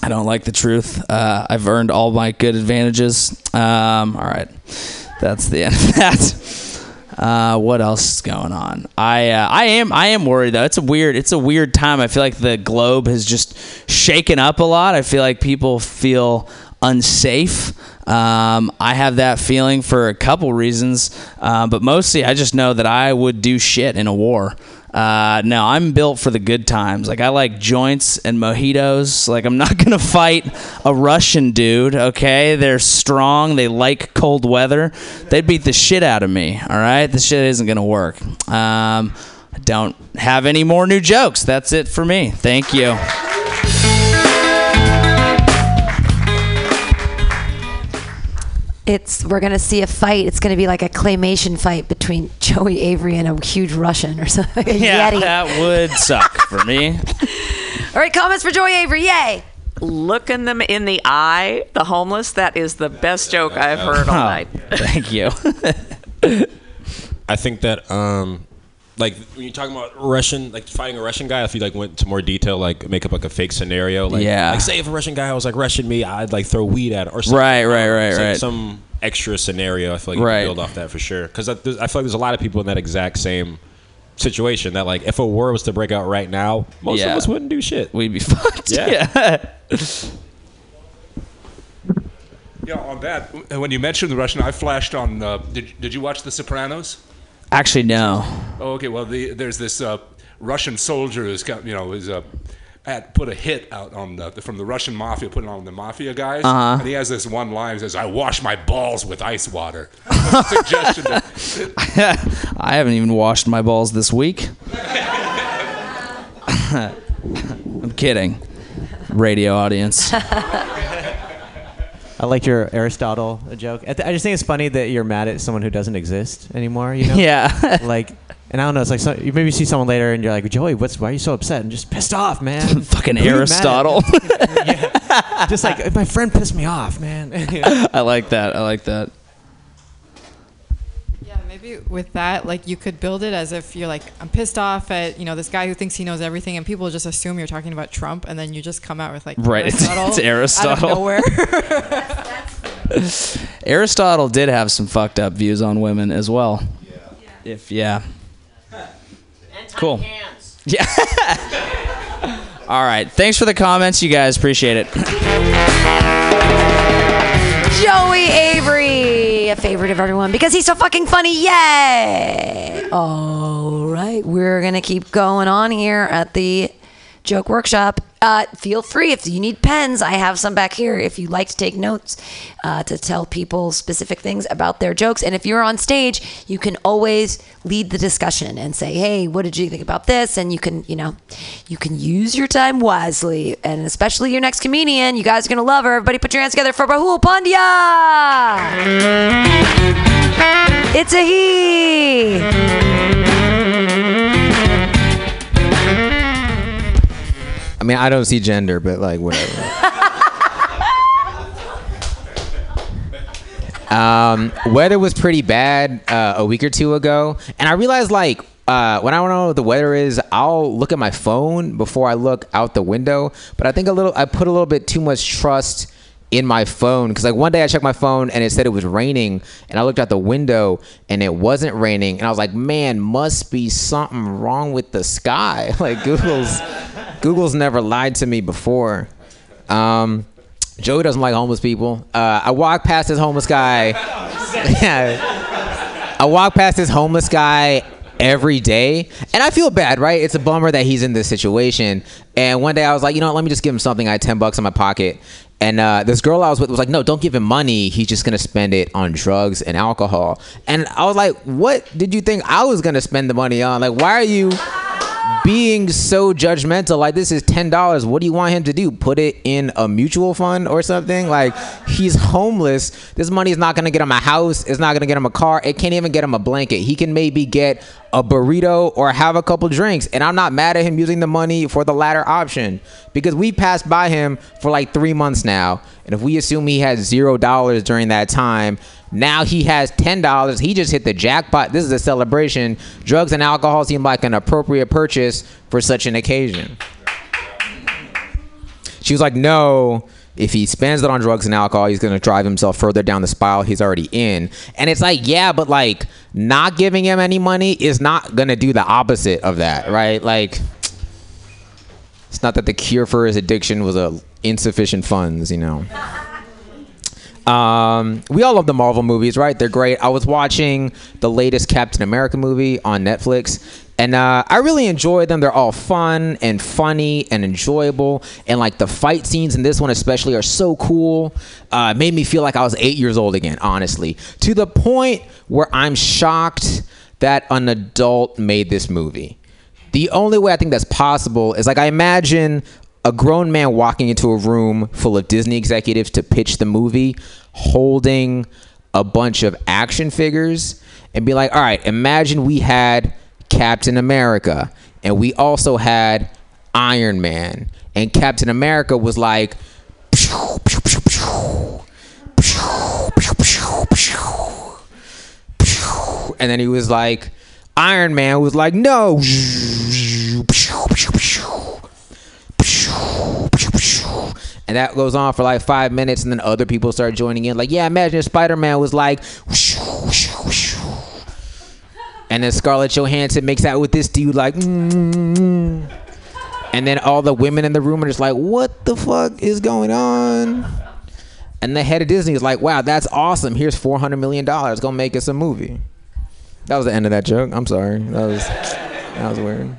I don't like the truth. Uh, I've earned all my good advantages. Um, all right. That's the end of that. Uh, what else is going on? I uh, I am I am worried though. It's a weird it's a weird time. I feel like the globe has just shaken up a lot. I feel like people feel unsafe. Um, I have that feeling for a couple reasons, uh, but mostly I just know that I would do shit in a war. Uh, no, I'm built for the good times. Like I like joints and mojitos. Like I'm not gonna fight a Russian dude. Okay, they're strong. They like cold weather. They'd beat the shit out of me. All right, this shit isn't gonna work. Um, I don't have any more new jokes. That's it for me. Thank you. It's we're gonna see a fight. It's gonna be like a claymation fight between Joey Avery and a huge Russian or something. Yeah, Yeti. That would suck for me. All right, comments for Joey Avery. Yay! Looking them in the eye, the homeless. That is the best joke I've heard all night. Oh, thank you. I think that, um, like when you're talking about Russian, like fighting a Russian guy, if you like went into more detail, like make up like a fake scennario, like, yeah. Like say if a Russian guy was like Russian me, I'd like throw weed at it or something. Right, right, right, right. Some extra scenario. I feel like right. you can build off that for sure. Because I, I feel like there's a lot of people in that exact same situation that, like, if a war was to break out right now, most yeah. of us wouldn't do shit. We'd be fucked. Yeah. Yeah. Yeah, on that, when you mentioned the Russian, I flashed on, uh, did, did you watch The Sopranos? Actually, no. Oh, okay, well, the, there's this uh, Russian soldier who's got, you know, who's, uh, had put a hit out on the, from the Russian mafia, putting on the mafia guys, uh-huh. and he has this one line that says, I wash my balls with ice water. That's a suggestion. To- I haven't even washed my balls this week. I'm kidding, radio audience. I like your Aristotle joke. I just think it's funny that you're mad at someone who doesn't exist anymore, you know? Yeah. Like, and I don't know, it's like, so, you maybe see someone later and you're like, Joey, what's, why are you so upset? And just pissed off, man. Fucking Aristotle. Yeah. Just like, my friend pissed me off, man. I like that. I like that. Yeah, maybe with that, like, you could build it as if you're like, I'm pissed off at, you know, this guy who thinks he knows everything, and people just assume you're talking about Trump, and then you just come out with, like, right. Aristotle. It's Aristotle. Out of nowhere. Aristotle did have some fucked up views on women as well. Yeah. Yeah. If yeah. And cool. Hands. Yeah. All right. Thanks for the comments, you guys. Appreciate it. Joey Avery, a favorite of everyone because he's so fucking funny. Yay! All right, we're gonna keep going on here at the Joke Workshop. Uh, feel free if you need pens. I have some back here if you like to take notes uh, to tell people specific things about their jokes. And if you're on stage, you can always lead the discussion and say, hey, what did you think about this? And you can, you know, you can use your time wisely. And especially your next comedian. You guys are going to love her. Everybody put your hands together for Rahul Pandya. It's a he. I mean, I don't see gender, but like, whatever. um, weather was pretty bad uh, a week or two ago. And I realized, like, uh, when I don't know what the weather is, I'll look at my phone before I look out the window. But I think a little, I put a little bit too much trust in my phone. Because, like, one day I checked my phone and it said it was raining. And I looked out the window and it wasn't raining. And I was like, man, must be something wrong with the sky. Like, Google's. Google's never lied to me before. Um, Joey doesn't like homeless people. Uh, I walked past this homeless guy. I walk past this homeless guy every day. And I feel bad, right? It's a bummer that he's in this situation. And one day I was like, you know what? Let me just give him something. I had ten bucks in my pocket. And uh, this girl I was with was like, no, don't give him money. He's just going to spend it on drugs and alcohol. And I was like, what did you think I was going to spend the money on? Like, why are you... being so judgmental? Like, this is ten dollars. What do you want him to do? Put it in a mutual fund or something? Like, he's homeless. This money is not going to get him a house. It's not going to get him a car. It can't even get him a blanket. He can maybe get a burrito or have a couple drinks. And I'm not mad at him using the money for the latter option, because we passed by him for like three months now. And if we assume he had zero dollars during that time, now he has ten dollars. He just hit the jackpot. This is a celebration. Drugs and alcohol seem like an appropriate purchase for such an occasion. She was like, no, if he spends it on drugs and alcohol, he's going to drive himself further down the spiral he's already in. And it's like, yeah, but like, not giving him any money is not going to do the opposite of that, right? Like, it's not that the cure for his addiction was a insufficient funds, you know. Um, we all love the Marvel movies, right? They're great. I was watching the latest Captain America movie on Netflix, and uh, I really enjoy them. They're all fun and funny and enjoyable, and like the fight scenes in this one especially are so cool. Uh, made me feel like I was eight years old again, honestly, to the point where I'm shocked that an adult made this movie. The only way I think that's possible is, like, I imagine a grown man walking into a room full of Disney executives to pitch the movie, holding a bunch of action figures, and be like, all right, imagine we had Captain America, and we also had Iron Man. And Captain America was like, pshew, pshew, pshew, pshew, pshew, pshew, pshew, pshew. And then he was like, Iron Man was like, no, pshew, pshew, pshew. And And that goes on for like five minutes, and then other people start joining in. Like, yeah, imagine if Spider-Man was like, whoosh, whoosh, whoosh. And then Scarlett Johansson makes out with this dude like, mm-hmm. And then all the women in the room are just like, what the fuck is going on? And the head of Disney is like, wow, that's awesome. Here's four hundred million dollars. Go make us a movie. That was the end of that joke. I'm sorry. That was, that was weird.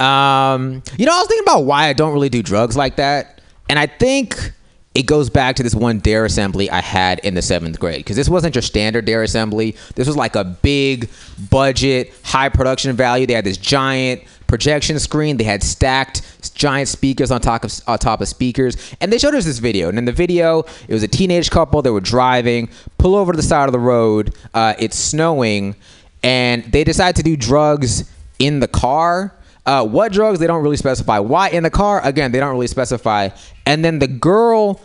Um, you know, I was thinking about why I don't really do drugs like that. And I think it goes back to this one dare assembly I had in the seventh grade. Because this wasn't your standard dare assembly. This was like a big budget, high production value. They had this giant projection screen. They had stacked giant speakers on top of, on top of speakers. And they showed us this video. And in the video, it was a teenage couple that were driving, pull over to the side of the road. Uh, it's snowing. And they decide to do drugs in the car. Uh, what drugs, they don't really specify. Why in the car? Again, they don't really specify. And then the girl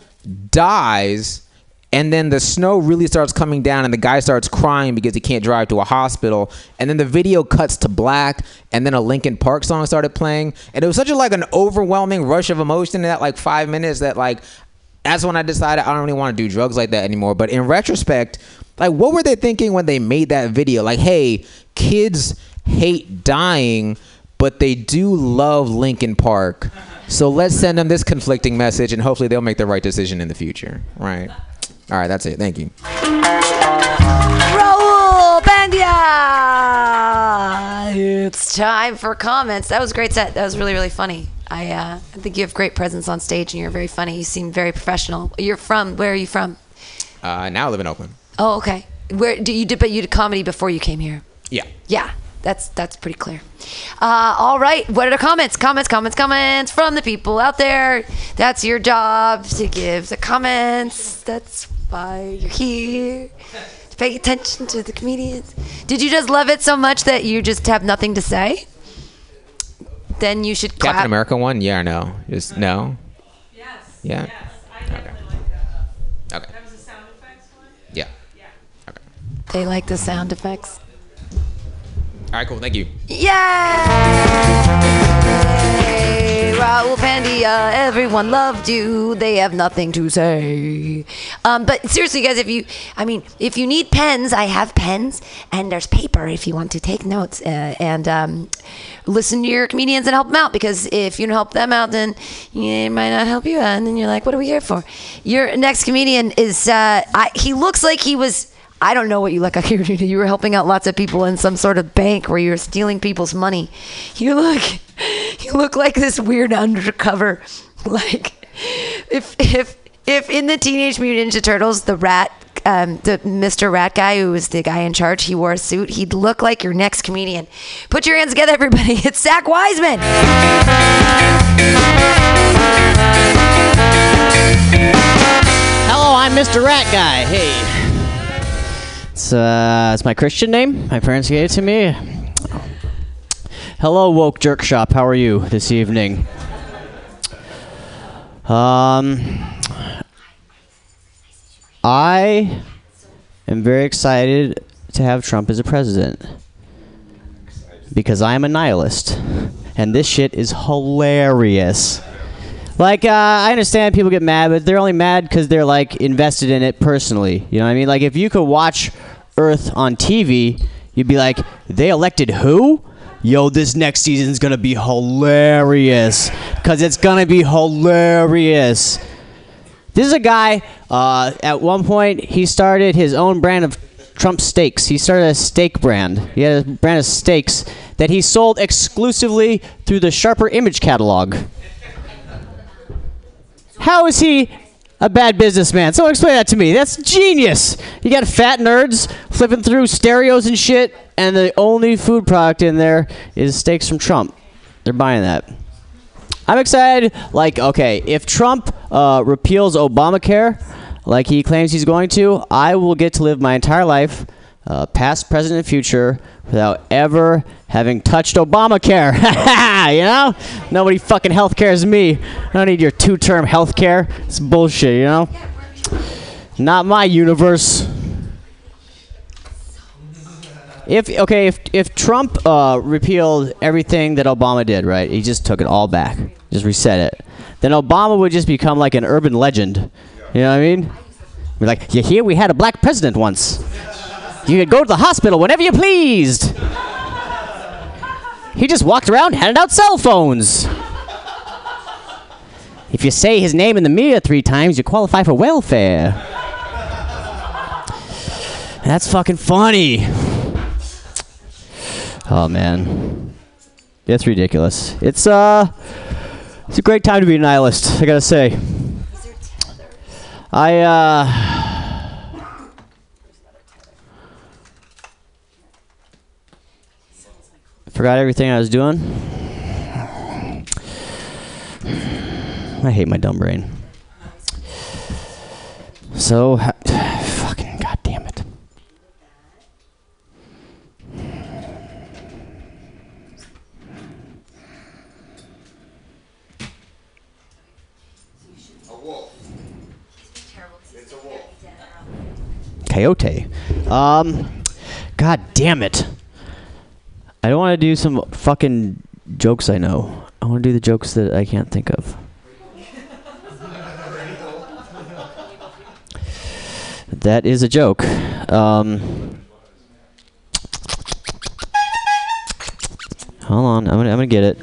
dies, and then the snow really starts coming down, and the guy starts crying because he can't drive to a hospital. And then the video cuts to black, and then a Linkin Park song started playing. And it was such a, like an overwhelming rush of emotion in that like five minutes that like, that's when I decided I don't really want to do drugs like that anymore. But in retrospect, like what were they thinking when they made that video? Like, hey, kids hate dying, but they do love Linkin Park. So let's send them this conflicting message and hopefully they'll make the right decision in the future, right? All right, that's it, thank you. Rahul Pandya! It's time for comments. That was a great set, that was really, really funny. I, uh, I think you have great presence on stage and you're very funny, you seem very professional. You're from, where are you from? Uh, now I live in Oakland. Oh, okay. Where do you did, but you did comedy before you came here? Yeah. Yeah. That's that's pretty clear. Uh, all right, what are the comments? Comments, comments, comments from the people out there. That's your job to give the comments. That's why you're here, to pay attention to the comedians. Did you just love it so much that you just have nothing to say? Then you should clap. Captain America one? Yeah or no? Just no? Yes. Yeah? Yes, I definitely okay. like that. Okay. That was the sound effects one? Yeah. Yeah. Okay. They like the sound effects? All right, cool. Thank you. Yay! Rahul Pandya, everyone loved you. They have nothing to say. Um, but seriously, guys, if you, I mean, if you need pens, I have pens, and there's paper if you want to take notes uh, and um, listen to your comedians and help them out. Because if you don't help them out, then it might not help you out. And then you're like, what are we here for? Your next comedian is, uh, I, he looks like he was. I don't know what you look like. You were helping out lots of people in some sort of bank where you were stealing people's money. You look, you look like this weird undercover. Like, if if if in the Teenage Mutant Ninja Turtles, the rat, um, the Mister Rat guy who was the guy in charge, he wore a suit. He'd look like your next comedian. Put your hands together, everybody! It's Zach Wiseman. Hello, I'm Mister Rat guy. Hey. It's, uh, it's my Christian name. My parents gave it to me. Hello, Woke Jerk Shop. How are you this evening? Um, I am very excited to have Trump as a president because I am a nihilist, and this shit is hilarious. Like, uh, I understand people get mad, but they're only mad because they're, like, invested in it personally. You know what I mean? Like, if you could watch Earth on T V, you'd be like, they elected who? Yo, this next season's gonna be hilarious. Because it's gonna be hilarious. This is a guy, uh, at one point, he started his own brand of Trump steaks. He started a steak brand. He had a brand of steaks that he sold exclusively through the Sharper Image catalog. How is he a bad businessman? Someone explain that to me. That's genius. You got fat nerds flipping through stereos and shit, and the only food product in there is steaks from Trump. They're buying that. I'm excited. Like, okay, if Trump uh, repeals Obamacare, like he claims he's going to, I will get to live my entire life, uh, past, present, and future, without ever having touched Obamacare. You know? Nobody fucking health cares me. I don't need your two-term health care. It's bullshit, you know? Not my universe. If okay, if if Trump uh, repealed everything that Obama did, right? He just took it all back, just reset it. Then Obama would just become like an urban legend. You know what I mean? We're like, you hear? We had a black president once. You could go to the hospital whenever you pleased. He just walked around, handed out cell phones. If you say his name in the mirror three times, you qualify for welfare. That's fucking funny. Oh, man. It's ridiculous. It's, uh, it's a great time to be a nihilist, I gotta say. I, uh... forgot everything I was doing. I hate my dumb brain. So, fucking goddamn it. A wolf. It's a wolf. Coyote. Um, God damn it. I don't want to do some fucking jokes I know. I want to do the jokes that I can't think of. That is a joke. Um, hold on, I'm gonna, I'm gonna get it.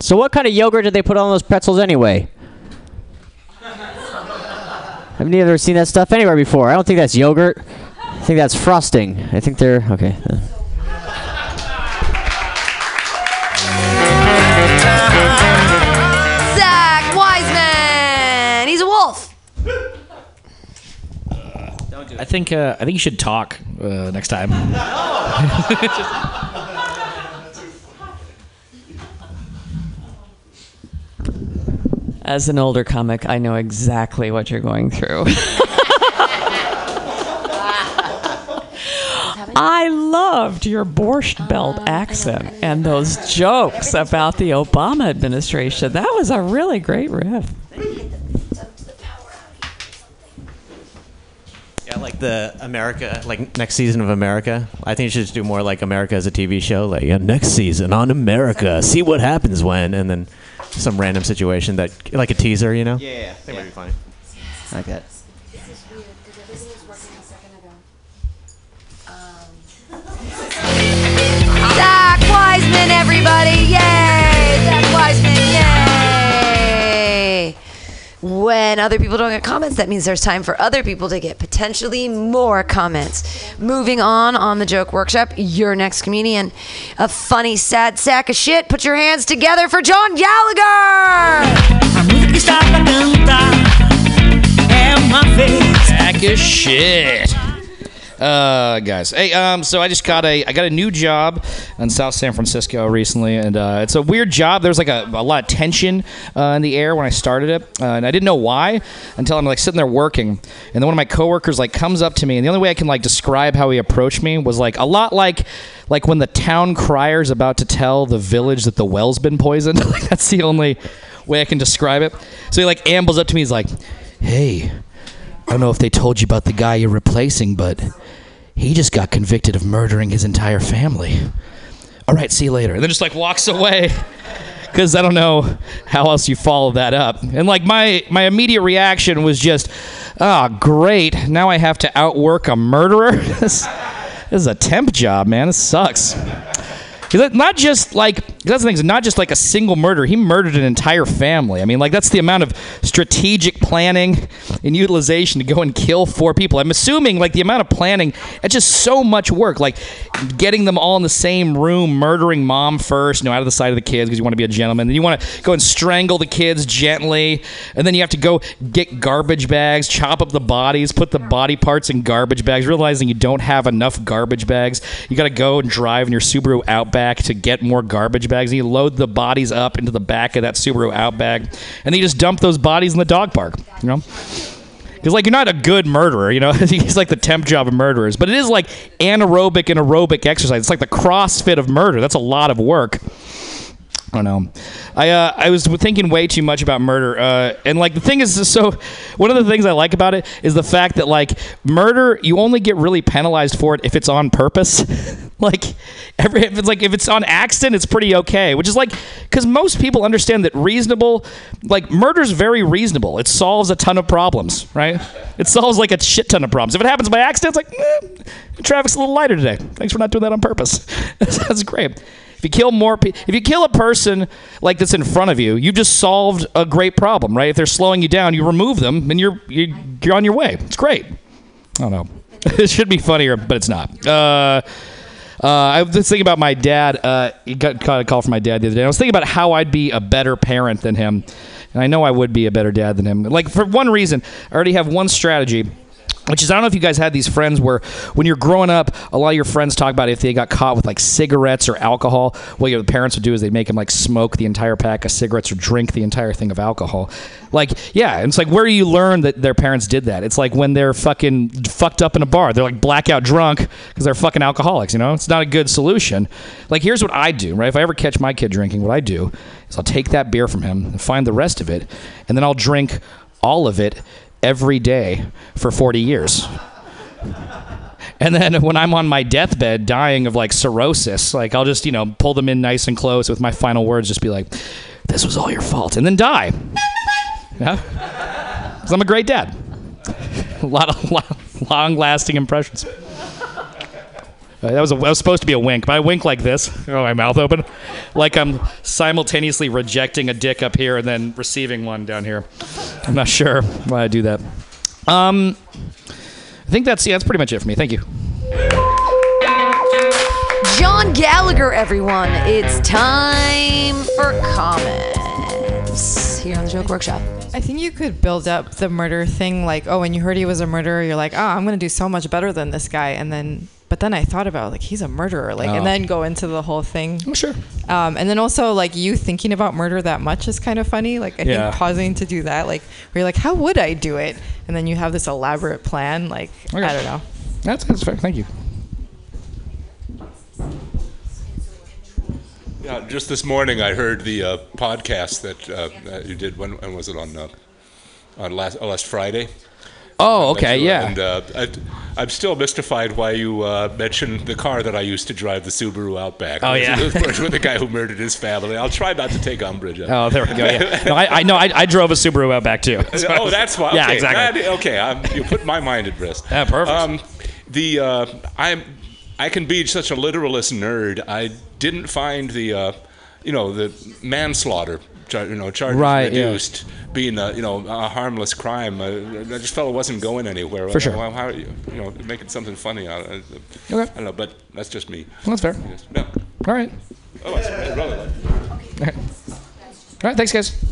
So, what kind of yogurt did they put on those pretzels anyway? I've never seen that stuff anywhere before. I don't think that's yogurt. I think that's frosting. I think they're okay. Zach Wiseman, he's a wolf. Don't do it. I think uh, I think you should talk uh, next time. As an older comic, I know exactly what you're going through. I loved your Borscht Belt uh, accent I know, I know. and those jokes about the Obama administration. That was a really great riff. Yeah, like the America, like next season of America. I think you should just do more like America as a T V show. Like yeah, next season on America, see what happens when, and then some random situation that, like a teaser, you know? Yeah, yeah. I think yeah. It would be funny. I like that. Zach Wiseman, everybody! Yay! Zach Wiseman, yay! When other people don't get comments, that means there's time for other people to get potentially more comments. Moving on on the Joke Workshop, your next comedian, a funny, sad sack of shit. Put your hands together for John Gallagher! Sack of shit. Uh, guys, hey, um, so I just got a, I got a new job in South San Francisco recently, and uh, it's a weird job. There's like a, a lot of tension uh, in the air when I started it, uh, and I didn't know why until I'm like sitting there working, and then one of my coworkers like comes up to me, and the only way I can like describe how he approached me was like a lot like, like when the town crier's about to tell the village that the well's been poisoned. That's the only way I can describe it. So he like ambles up to me, he's like, "Hey, I don't know if they told you about the guy you're replacing, but he just got convicted of murdering his entire family. All right, see you later." And then just like walks away, because I don't know how else you follow that up. And like my, my immediate reaction was just, ah, oh, great. Now I have to outwork a murderer. this, this is a temp job, man. This sucks. Because not just like, that's the thing, it's not just like a single murder. He murdered an entire family. I mean, like, that's the amount of strategic planning and utilization to go and kill four people. I'm assuming, like, the amount of planning, it's just so much work. Like, getting them all in the same room, murdering mom first, you know, out of the sight of the kids because you want to be a gentleman. Then you want to go and strangle the kids gently. And then you have to go get garbage bags, chop up the bodies, put the body parts in garbage bags, realizing you don't have enough garbage bags. You got to go and drive in your Subaru Outback to get more garbage bags, and you load the bodies up into the back of that Subaru Outback, and then you just dump those bodies in the dog park, you know? Because, like, you're not a good murderer, you know? It's like the temp job of murderers, but it is like anaerobic and aerobic exercise. It's like the CrossFit of murder. That's a lot of work. I don't know. I uh, I was thinking way too much about murder, uh, and like the thing is, so one of the things I like about it is the fact that like murder, you only get really penalized for it if it's on purpose. like every if it's like if it's on accident, it's pretty okay. Which is like because most people understand that reasonable, like murder's very reasonable. It solves a ton of problems, right? It solves like a shit ton of problems. If it happens by accident, it's like eh, traffic's a little lighter today. Thanks for not doing that on purpose. That's great. If you kill more, pe- if you kill a person like that's in front of you, you just solved a great problem, right? If they're slowing you down, you remove them, and you're you're, you're on your way. It's great. I don't know. It should be funnier, but it's not. Uh, uh, I was thinking about my dad. Uh, he got, got a call from my dad the other day. I was thinking about how I'd be a better parent than him, and I know I would be a better dad than him. Like for one reason, I already have one strategy. Which is, I don't know if you guys had these friends where when you're growing up, a lot of your friends talk about if they got caught with like cigarettes or alcohol, what your parents would do is they'd make them like smoke the entire pack of cigarettes or drink the entire thing of alcohol. Like, yeah, and it's like where do you learn that their parents did that? It's like when they're fucking fucked up in a bar. They're like blackout drunk because they're fucking alcoholics, you know? It's not a good solution. Like, here's what I do, right? If I ever catch my kid drinking, what I do is I'll take that beer from him and find the rest of it, and then I'll drink all of it every day for forty years. And then when I'm on my deathbed dying of like cirrhosis, like I'll just, you know, pull them in nice and close with my final words, just be like, this was all your fault, and then die. Yeah? Because I'm a great dad. A lot of long, long-lasting impressions. Uh, that was, a, that was supposed to be a wink, but I wink like this. Oh, my mouth open. Like I'm simultaneously rejecting a dick up here and then receiving one down here. I'm not sure why I do that. Um, I think that's, yeah, that's pretty much it for me. Thank you. John Gallagher, everyone. It's time for comments here on the Joke Workshop. I think you could build up the murder thing. Like, oh, when you heard he was a murderer, you're like, oh, I'm going to do so much better than this guy. And then... But then I thought about, like, he's a murderer, like, oh. and then go into the whole thing. Oh, sure. Um, and then also, like, you thinking about murder that much is kind of funny. Like, I yeah. think pausing to do that, like, where you're like, how would I do it? And then you have this elaborate plan, like, okay. I don't know. That's, that's fair. Thank you. Yeah, just this morning I heard the uh, podcast that, uh, that you did. When, when was it on? Uh, on last oh, last Friday. Oh, okay, sure. yeah. And uh, I, I'm still mystified why you uh, mentioned the car that I used to drive, the Subaru Outback. Oh, yeah. It was with the guy who murdered his family. I'll try not to take umbrage. Oh, there we go. Yeah. No, I, I no, I, I drove a Subaru Outback too. That's oh, was, that's why. Okay. Yeah, exactly. That, okay, I'm, you put my mind at rest. Yeah, perfect. Um, the uh, I'm I can be such a literalist nerd. I didn't find the uh, you know the manslaughter. You know, charges right, reduced yeah. being a you know a harmless crime. I just felt it wasn't going anywhere. For sure. Well, how are you, you know, making something funny out of it? Okay. I don't know, but that's just me. Well, that's fair. No. All right. Oh, that's All right. All right. Thanks, guys.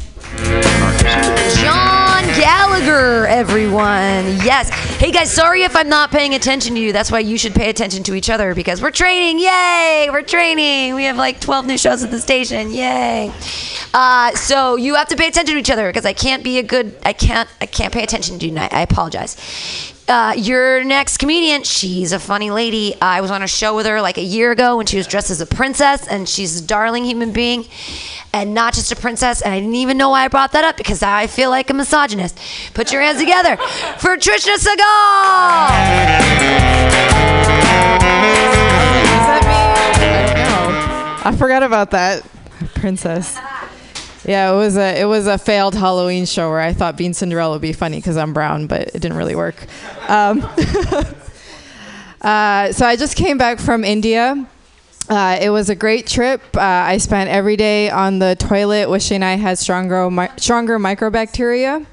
John Gallagher, everyone. Yes. Hey, guys. Sorry if I'm not paying attention to you. That's why you should pay attention to each other because we're training. Yay! We're training. We have like twelve new shows at the station. Yay! Uh, so you have to pay attention to each other because I can't be a good. I can't. I can't pay attention to you tonight. I apologize. Uh, your next comedian, she's a funny lady. I was on a show with her like a year ago when she was dressed as a princess, and she's a darling human being, and not just a princess. And I didn't even know why I brought that up because I feel like a misogynist. Put your hands together for Trishna Segal. Is that me? I don't know. I forgot about that princess. Yeah, it was a it was a failed Halloween show where I thought being Cinderella would be funny because I'm brown, but it didn't really work. Um, uh, so I just came back from India. Uh, it was a great trip. Uh, I spent every day on the toilet wishing I had stronger mi- stronger microbacteria.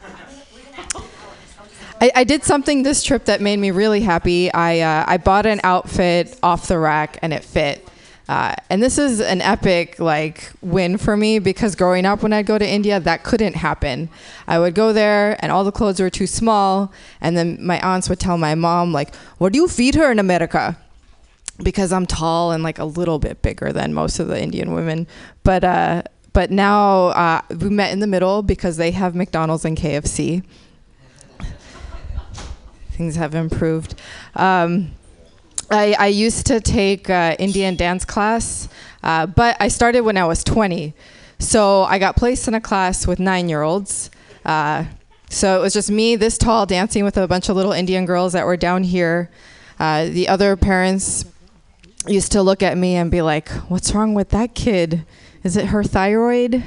I, I did something this trip that made me really happy. I uh, I bought an outfit off the rack and it fit. Uh, and this is an epic like win for me because growing up when I'd go to India, that couldn't happen. I would go there and all the clothes were too small. And then my aunts would tell my mom, like, what do you feed her in America? Because I'm tall and like a little bit bigger than most of the Indian women. But uh, but now uh, we met in the middle because they have McDonald's and K F C. Things have improved. Um, I, I used to take uh, Indian dance class. Uh, but I started when I was twenty. So I got placed in a class with nine-year-olds. Uh, so it was just me, this tall, dancing with a bunch of little Indian girls that were down here. Uh, the other parents used to look at me and be like, what's wrong with that kid? Is it her thyroid?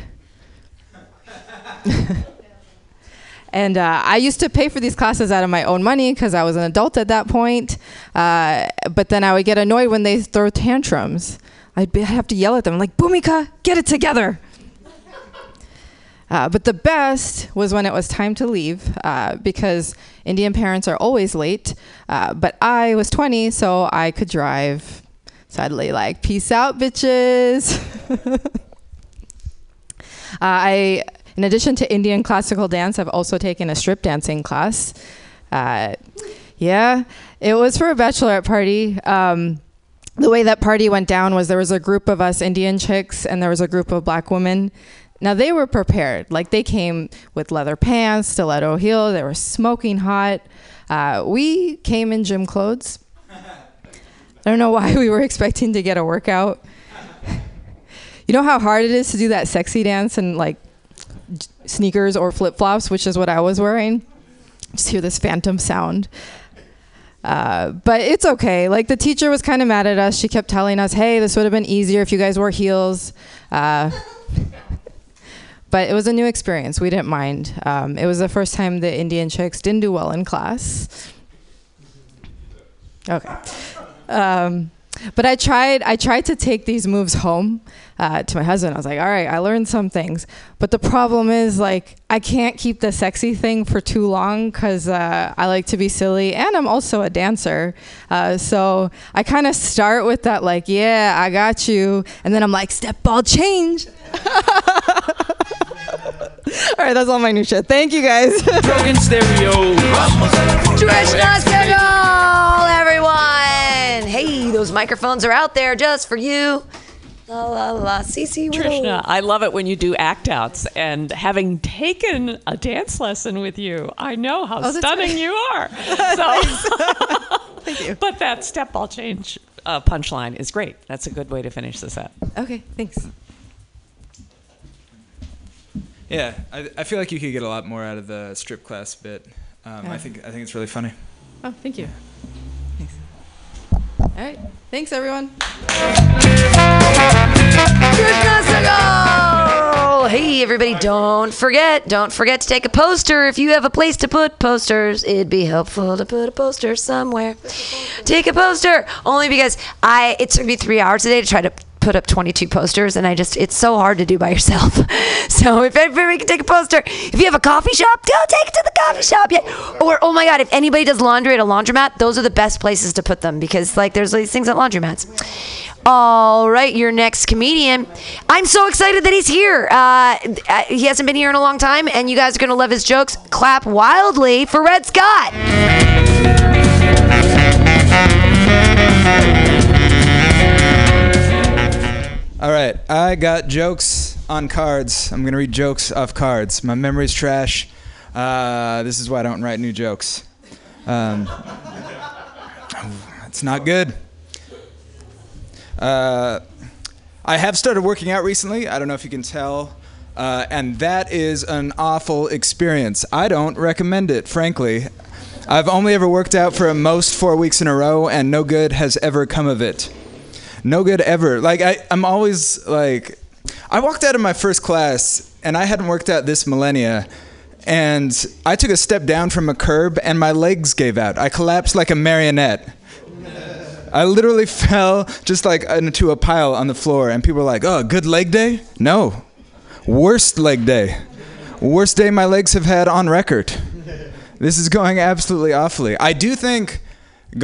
And uh, I used to pay for these classes out of my own money because I was an adult at that point. Uh, but then I would get annoyed when they throw tantrums. I'd, be, I'd have to yell at them, like, Bhumika, get it together. Uh, but the best was when it was time to leave, uh, because Indian parents are always late. Uh, but I was twenty, so I could drive. Sadly, like, peace out, bitches. uh, I, in addition to Indian classical dance, I've also taken a strip dancing class. Uh, yeah, it was for a bachelorette party. Um, the way that party went down was there was a group of us Indian chicks and there was a group of black women. Now, they were prepared. Like, they came with leather pants, stiletto heels. They were smoking hot. Uh, we came in gym clothes. I don't know why we were expecting to get a workout. You know how hard it is to do that sexy dance in, like, j- sneakers or flip-flops, which is what I was wearing? Just hear this phantom sound. Uh, but it's okay. Like, the teacher was kind of mad at us. She kept telling us, hey, this would have been easier if you guys wore heels. Uh But it was a new experience. We didn't mind. Um, it was the first time the Indian chicks didn't do well in class. Okay. Um, but I tried I tried to take these moves home uh, to my husband. I was like, all right, I learned some things. But the problem is, like, I can't keep the sexy thing for too long because uh, I like to be silly. And I'm also a dancer. Uh, so I kind of start with that, like, yeah, I got you. And then I'm like, step ball change. All right, that's all my new shit. Thank you, guys. Broken stereo. Traditional schedule, everyone. Hey, those microphones are out there just for you. La, la, la. C C Trishna, I love it when you do act outs. And having taken a dance lesson with you, I know how oh, stunning right. you are. So, thank you. But that step ball change uh, punchline is great. That's a good way to finish this up. Okay, thanks. Yeah, I, I feel like you could get a lot more out of the strip class bit. Um, yeah. I think I think it's really funny. Oh, thank you. Thanks. All right, thanks everyone. Hey everybody, don't forget, don't forget to take a poster. If you have a place to put posters, it'd be helpful to put a poster somewhere. Take a poster, only because I it took me three hours today to try to put up twenty-two posters, and I just, it's so hard to do by yourself. So if everybody can take a poster, if you have a coffee shop, go take it to the coffee shop. Yeah. Or, oh my God, if anybody does laundry at a laundromat, those are the best places to put them because, like, there's these things at laundromats. All right, your next comedian. I'm so excited that he's here. Uh, he hasn't been here in a long time, and you guys are going to love his jokes. Clap wildly for Red Scott. All right, I got jokes on cards. I'm going to read jokes off cards. My memory's trash. Uh, this is why I don't write new jokes. Um, it's not good. Uh, I have started working out recently. I don't know if you can tell. Uh, and that is an awful experience. I don't recommend it, frankly. I've only ever worked out for most four weeks in a row, and no good has ever come of it. No good ever. Like, I, I'm always, like... I walked out of my first class, and I hadn't worked out this millennia, and I took a step down from a curb, and my legs gave out. I collapsed like a marionette. I literally fell just, like, into a pile on the floor, and people were like, oh, good leg day? No. Worst leg day. Worst day my legs have had on record. This is going absolutely awfully. I do think...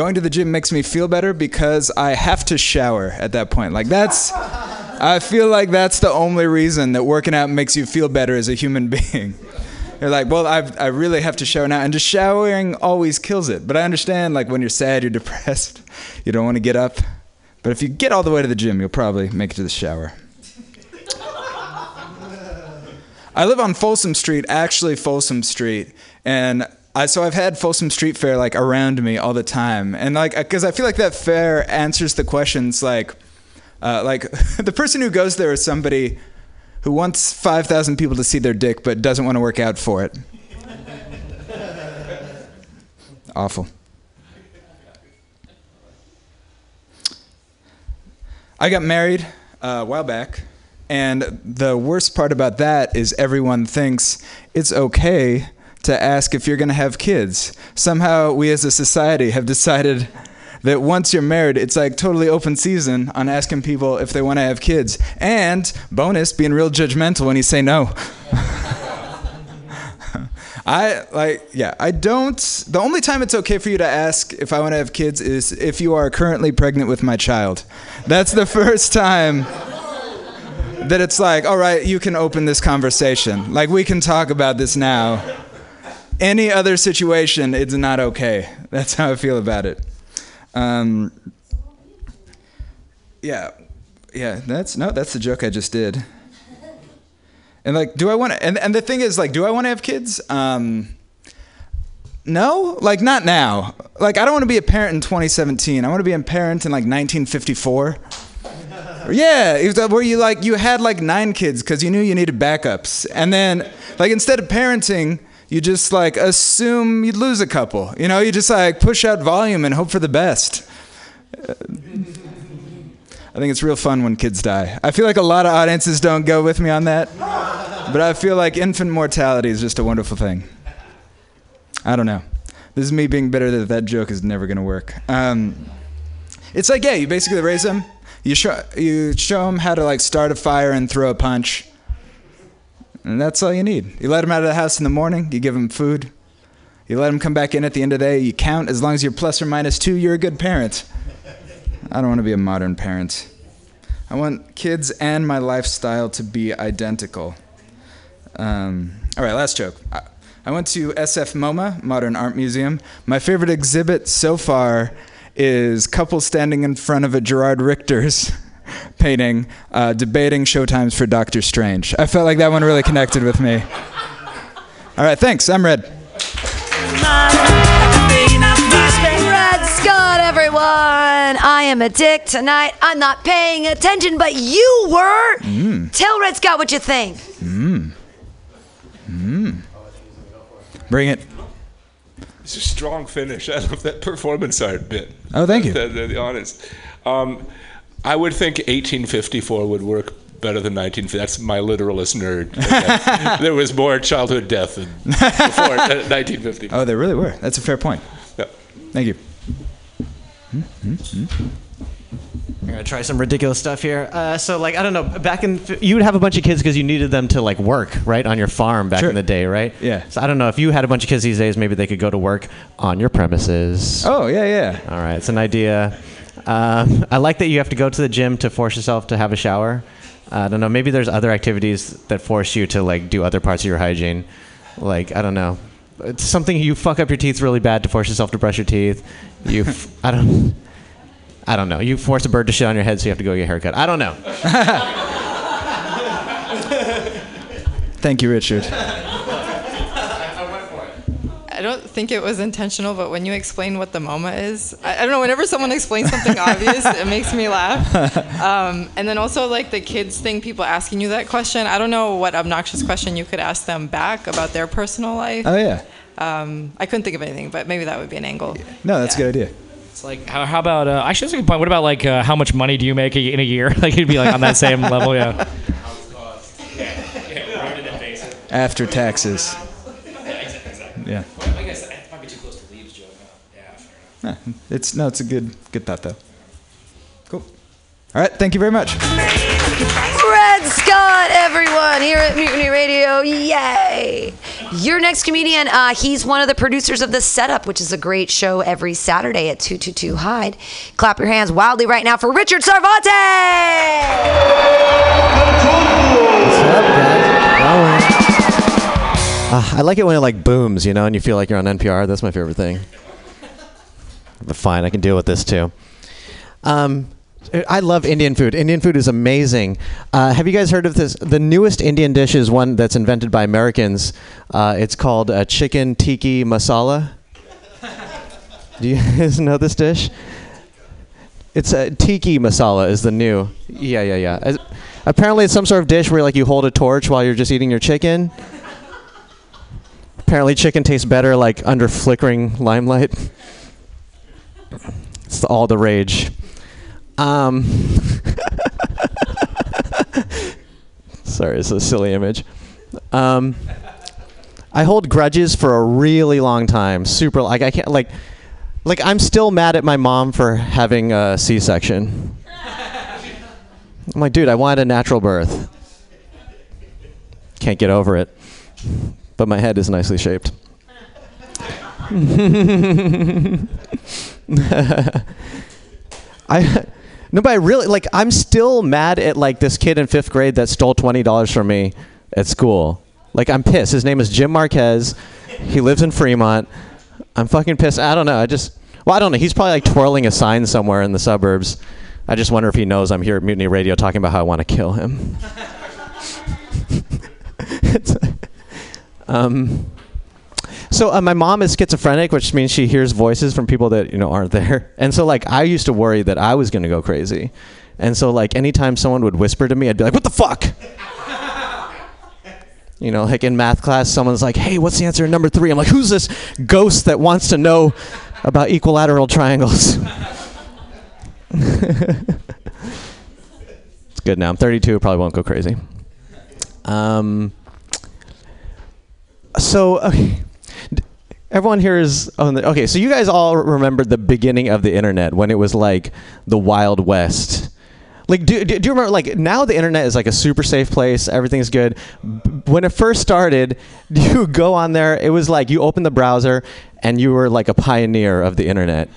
going to the gym makes me feel better because I have to shower at that point. Like, that's, I feel like that's the only reason that working out makes you feel better as a human being. You're like, well, I've, I really have to shower now. And just showering always kills it. But I understand, like, when you're sad, you're depressed, you don't want to get up. But if you get all the way to the gym, you'll probably make it to the shower. I live on Folsom Street, actually Folsom Street, and... I, so I've had Folsom Street Fair, like, around me all the time. And, like, because I feel like that fair answers the questions, like, Uh, like the person who goes there is somebody who wants five thousand people to see their dick but doesn't want to work out for it. Awful. I got married uh, a while back, and the worst part about that is everyone thinks it's okay to ask if you're going to have kids. Somehow we as a society have decided that once you're married, it's like totally open season on asking people if they want to have kids. And, bonus, being real judgmental when you say no. I, like, yeah, I don't, the only time it's okay for you to ask if I want to have kids is if you are currently pregnant with my child. That's the first time that it's like, all right, you can open this conversation. Like, we can talk about this now. Any other situation, it's not okay. That's how I feel about it. Um, yeah, yeah, that's, no, that's the joke I just did. And like, do I want to, and, and the thing is like, do I want to have kids? Um, no, like not now. Like I don't want to be a parent in twenty seventeen. I want to be a parent in like nineteen fifty-four. Yeah, where you like, you had like nine kids because you knew you needed backups. And then like, instead of parenting, you just like assume you'd lose a couple. You know, you just like push out volume and hope for the best. Uh, I think it's real fun when kids die. I feel like a lot of audiences don't go with me on that, but I feel like infant mortality is just a wonderful thing. I don't know. This is me being bitter that that joke is never going to work. Um, it's like, yeah, you basically raise them. You show, you show them how to like start a fire and throw a punch. And that's all you need. You let them out of the house in the morning. You give them food. You let them come back in at the end of the day. You count. As long as you're plus or minus two, you're a good parent. I don't want to be a modern parent. I want kids and my lifestyle to be identical. Um, all right, last joke. I, I went to S F MoMA, Modern Art Museum. My favorite exhibit so far is couples standing in front of a Gerard Richter's painting, uh, debating showtimes for Doctor Strange. I felt like that one really connected with me. All right, thanks. I'm Red. Red Scott, everyone. I am a dick tonight. I'm not paying attention, but you were. Mm. Tell Red Scott what you think. Mm. Mm. Bring it. It's a strong finish. I love that performance art bit. Oh, thank you. The, the, the honest. Um, I would think eighteen fifty-four would work better than nineteen fifty. That's my literalist nerd. There was more childhood death than before nineteen fifty. Oh, there really were. That's a fair point. Yeah. Thank you. Mm-hmm. I'm gonna try some ridiculous stuff here. Uh, so, like, I don't know. Back in, you would have a bunch of kids because you needed them to like work, right, on your farm back sure. in the day, right? Yeah. So I don't know if you had a bunch of kids these days. Maybe they could go to work on your premises. Oh yeah, yeah. All right, it's an idea. Um, I like that you have to go to the gym to force yourself to have a shower. Uh, I don't know. Maybe there's other activities that force you to like do other parts of your hygiene. Like I don't know. It's something you fuck up your teeth really bad to force yourself to brush your teeth. You, f- I don't, I don't know. You force a bird to shit on your head, so you have to go get a haircut. I don't know. Thank you, Richard. I went for it. I don't think it was intentional, but when you explain what the MoMA is, I, I don't know. Whenever someone explains something obvious, it makes me laugh. Um, and then also like the kids thing, people asking you that question. I don't know what obnoxious question you could ask them back about their personal life. Oh yeah. Um, I couldn't think of anything, but maybe that would be an angle. No, that's yeah. a good idea. It's like, how, how about, uh, actually, that's a good point. What about, like, uh, how much money do you make a, in a year? Like, you'd be, like, on that same level, yeah. Holocaust. Yeah, yeah, right in that basis. After taxes. Yeah, exactly. Yeah. Well, I guess that might be too close to Leaves, Joe. Yeah, fair enough. No, it's, no, it's a good, good thought, though. Cool. All right, thank you very much. Red Scott, everyone, here at Mutiny Radio. Yay! Your next comedian, uh, he's one of the producers of The Setup, which is a great show every Saturday at two two two Hyde. Clap your hands wildly right now for Richard Cervantes! What's up, guys? Uh, I like it when it like booms, you know, and you feel like you're on N P R. That's my favorite thing. But fine, I can deal with this too. Um... I love Indian food. Indian food is amazing. Uh, have you guys heard of this? The newest Indian dish is one that's invented by Americans. Uh, it's called uh, chicken tikka masala. Do you guys know this dish? It's a tiki masala is the new. Yeah, yeah, yeah. As, apparently, it's some sort of dish where like you hold a torch while you're just eating your chicken. Apparently, chicken tastes better like under flickering limelight. It's all the rage. Um, sorry, it's a silly image. Um, I hold grudges for a really long time. Super like I can't like. Like, I'm still mad at my mom for having a C-section. I'm like, dude, I wanted a natural birth. Can't get over it. But my head is nicely shaped. I, no, but I really, like, I'm still mad at, like, this kid in fifth grade that stole twenty dollars from me at school. Like, I'm pissed. His name is Jim Marquez. He lives in Fremont. I'm fucking pissed. I don't know. I just, well, I don't know. He's probably like twirling a sign somewhere in the suburbs. I just wonder if he knows I'm here at Mutiny Radio talking about how I want to kill him. um, so uh, my mom is schizophrenic, which means she hears voices from people that, you know, aren't there. And so like, I used to worry that I was going to go crazy. And so like, anytime someone would whisper to me, I'd be like, what the fuck? You know, like in math class, someone's like, hey, what's the answer to number three? I'm like, who's this ghost that wants to know about equilateral triangles? It's good now. I'm thirty-two. Probably won't go crazy. Um, so, okay. Everyone here is on the... Okay, so you guys all remembered the beginning of the internet when it was like the Wild West. Like, do, do, do you remember, like, now the internet is, like, a super safe place. Everything's good. When it first started, you go on there. It was like you opened the browser, and you were, like, a pioneer of the internet.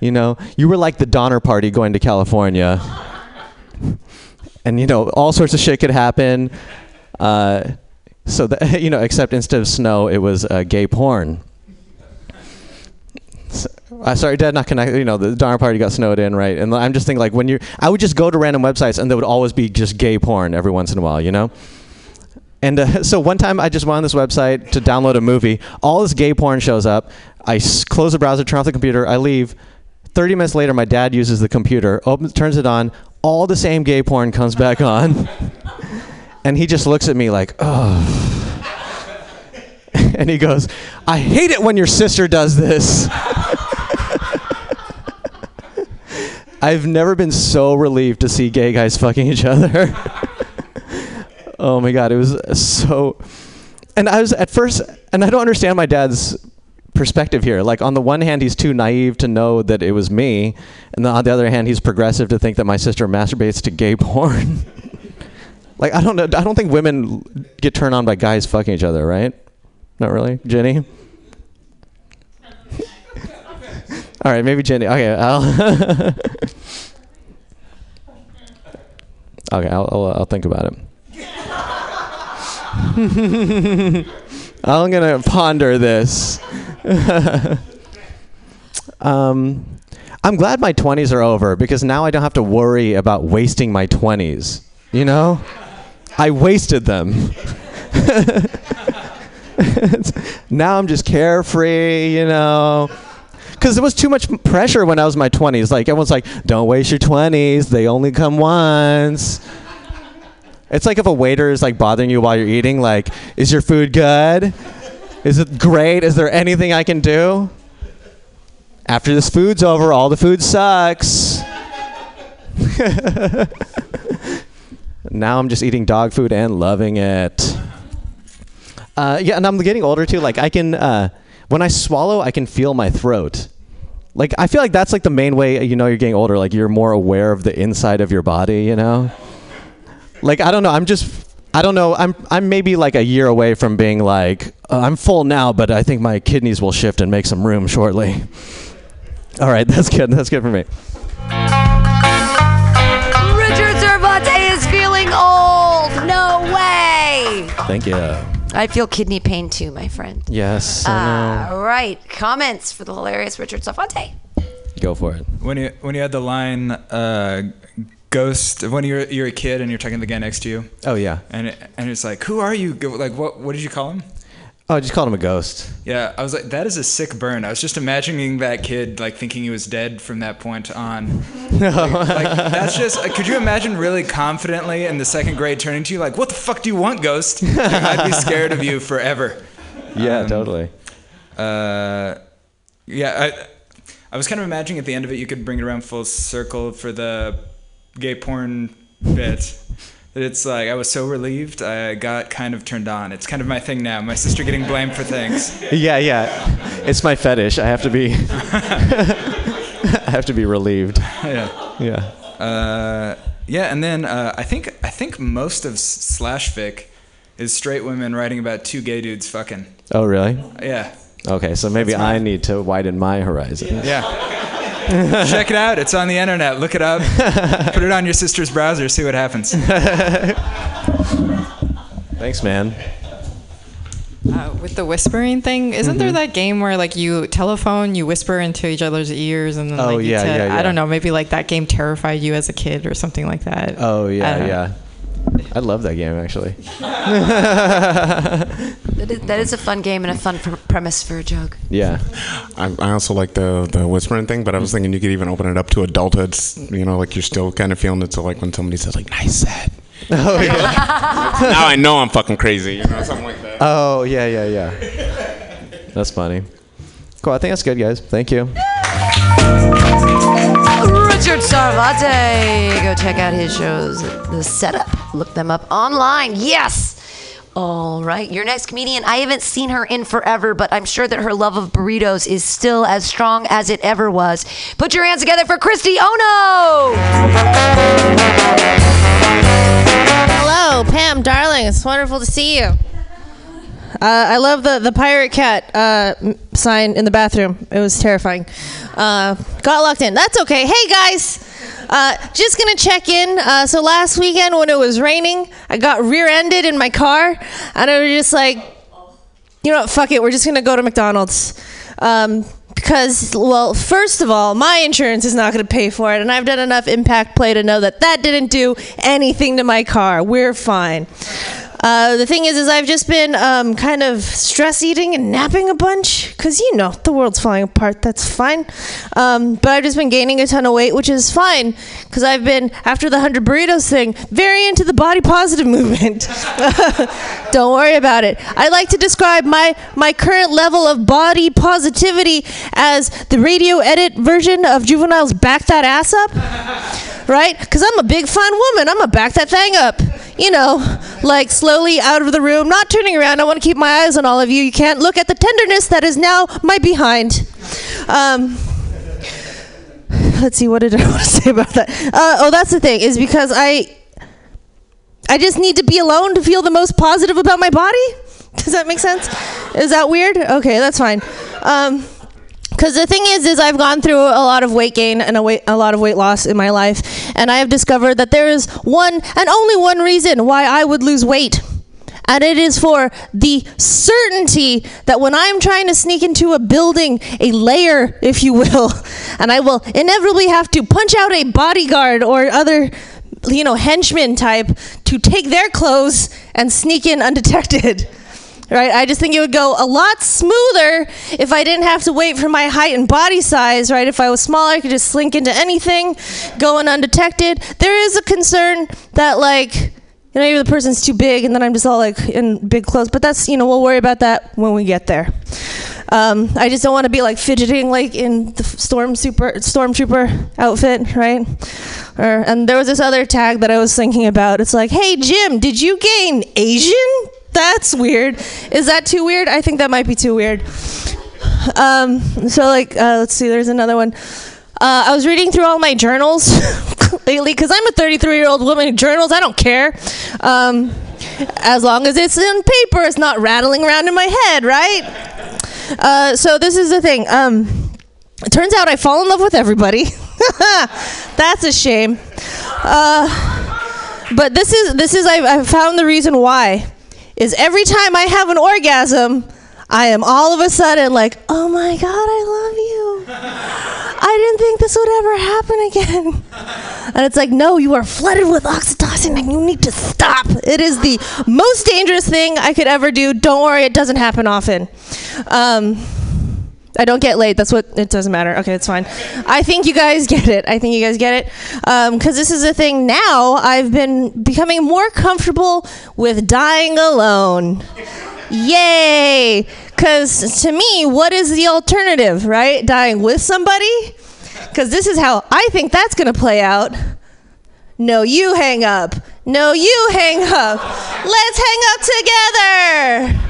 You know? You were like the Donner Party going to California. And, you know, all sorts of shit could happen. Uh, so, the, you know, except instead of snow, it was uh, gay porn. So, Uh, sorry, Dad, not connected. You know, the Donner Party got snowed in, right? And I'm just thinking, like, when you, I would just go to random websites, and there would always be just gay porn every once in a while, you know. And uh, so one time, I just went on this website to download a movie. All this gay porn shows up. I s close the browser, turn off the computer. I leave. Thirty minutes later, my dad uses the computer, opens, turns it on. All the same gay porn comes back on, and he just looks at me like, oh. And he goes, "I hate it when your sister does this." I've never been so relieved to see gay guys fucking each other. Oh my God, it was so... And I was at first, and I don't understand my dad's perspective here. Like, on the one hand, he's too naive to know that it was me. And on the other hand, he's progressive to think that my sister masturbates to gay porn. Like, I don't know, I don't think women get turned on by guys fucking each other, right? Not really? Jenny? All right, maybe Jenny. Okay, I'll okay, I'll, I'll I'll think about it. I'm gonna ponder this. um, I'm glad my twenties are over because now I don't have to worry about wasting my twenties. You know, I wasted them. Now I'm just carefree. You know. Because there was too much pressure when I was in my twenties. Like, everyone's like, don't waste your twenties. They only come once. It's like if a waiter is, like, bothering you while you're eating. Like, is your food good? Is it great? Is there anything I can do? After this food's over, all the food sucks. Now I'm just eating dog food and loving it. Uh, yeah, and I'm getting older, too. Like, I can... Uh, When I swallow, I can feel my throat. Like, I feel like that's like the main way you know you're getting older. Like, you're more aware of the inside of your body, you know? Like, I don't know. I'm just, I don't know. I'm, I'm maybe like a year away from being like, uh, I'm full now, but I think my kidneys will shift and make some room shortly. All right, that's good. That's good for me. Richard Cervantes is feeling old. No way. Thank you. I feel kidney pain too, my friend. Yes. All uh, right. Comments for the hilarious Richard Safante. Go for it. When you when you had the line, uh, "Ghost," when you're you're a kid and you're talking to the guy next to you. Oh yeah. And it, and it's like, who are you? Like, what what did you call him? Oh, I just called him a ghost. Yeah, I was like, that is a sick burn. I was just imagining that kid, like, thinking he was dead from that point on. No. Like, like, that's just, like, could you imagine really confidently in the second grade turning to you, like, what the fuck do you want, ghost? Like, I'd be scared of you forever. Yeah, um, totally. Uh, yeah, I... I was kind of imagining at the end of it you could bring it around full circle for the gay porn bit. It's like, I was so relieved, I got kind of turned on. It's kind of my thing now. My sister getting blamed for things. Yeah, yeah. It's my fetish. I have to be I have to be relieved. Yeah. Yeah. Uh, yeah, and then uh, I think I think most of Slash Vic is straight women writing about two gay dudes fucking. Oh, really? Yeah. Okay, so maybe I need to widen my horizons. Yeah. Check it out. It's on the internet. Look it up. Put it on your sister's browser. See what happens. Thanks, man. Uh, with the whispering thing, isn't mm-hmm. there that game where, like, you telephone, you whisper into each other's ears, and then, like, oh, you yeah, t- yeah, yeah. I don't know, maybe, like, that game terrified you as a kid or something like that. Oh, yeah, yeah. I love that game, actually. that, is, that is a fun game and a fun pr- premise for a joke. Yeah. I, I also like the, the whispering thing, but I was thinking you could even open it up to adulthood. You know, like, you're still kind of feeling it to, like, when somebody says, like, nice set. Oh, yeah. Now I know I'm fucking crazy, you know, something like that. Oh, yeah, yeah, yeah. That's funny. Cool, I think that's good, guys. Thank you. Richard Sarvate. Go check out his shows, The Setup. Look them up online. Yes. All right. Your next comedian. I haven't seen her in forever, but I'm sure that her love of burritos is still as strong as it ever was. Put your hands together for Christy Ono. Hello, Pam, darling. It's wonderful to see you. Uh, I love the, the pirate cat uh, sign in the bathroom. It was terrifying. Uh, got locked in. That's okay. Hey, guys. Uh, just going to check in. Uh, so last weekend when it was raining, I got rear-ended in my car. And I was just like, you know what? Fuck it. We're just going to go to McDonald's. Um, because, well, first of all, my insurance is not going to pay for it. And I've done enough impact play to know that that didn't do anything to my car. We're fine. Uh, the thing is, is I've just been um, kind of stress eating and napping a bunch, because, you know, the world's falling apart. That's fine. Um, but I've just been gaining a ton of weight, which is fine, because I've been, after the one hundred burritos thing, very into the body positive movement. Don't worry about it. I like to describe my, my current level of body positivity as the radio edit version of Juvenile's Back That Ass Up, right? Because I'm a big, fine woman. I'm going to back that thing up. You know, like, slowly out of the room, not turning around. I want to keep my eyes on all of you. You can't look at the tenderness that is now my behind. Um, let's see, what did I want to say about that? Uh, oh, that's the thing, is because I, I just need to be alone to feel the most positive about my body. Does that make sense? Is that weird? Okay, that's fine. Um, Because the thing is, is I've gone through a lot of weight gain and a, weight, a lot of weight loss in my life, and I have discovered that there is one and only one reason why I would lose weight, and it is for the certainty that when I'm trying to sneak into a building, a lair, if you will, and I will inevitably have to punch out a bodyguard or other, you know, henchman type to take their clothes and sneak in undetected. Right, I just think it would go a lot smoother if I didn't have to wait for my height and body size, right? If I was smaller, I could just slink into anything, going undetected. There is a concern that, like, you know, maybe the person's too big and then I'm just all, like, in big clothes. But that's, you know, we'll worry about that when we get there. Um, I just don't want to be, like, fidgeting, like, in the storm super, stormtrooper outfit, right? Or, and there was this other tag that I was thinking about. It's like, hey, Jim, did you gain Asian? That's weird. Is that too weird? I think that might be too weird. Um, so, like, uh, let's see. There's another one. Uh, I was reading through all my journals lately because I'm a thirty-three-year-old woman who journals. I don't care. Um, as long as it's in paper, it's not rattling around in my head, right? Uh, so this is the thing. Um, it turns out I fall in love with everybody. That's a shame. Uh, but this is, this is I, I found the reason why. Is every time I have an orgasm, I am all of a sudden like, oh my God, I love you. I didn't think this would ever happen again. And it's like, no, you are flooded with oxytocin and you need to stop. It is the most dangerous thing I could ever do. Don't worry, it doesn't happen often. Um, I don't get laid. That's what, it doesn't matter. Okay, it's fine. I think you guys get it. I think you guys get it. Um, because this is the thing now, I've been becoming more comfortable with dying alone. Yay! Because to me, what is the alternative, right? Dying with somebody? Because this is how I think that's going to play out. No, you hang up. No, you hang up. Let's hang up together.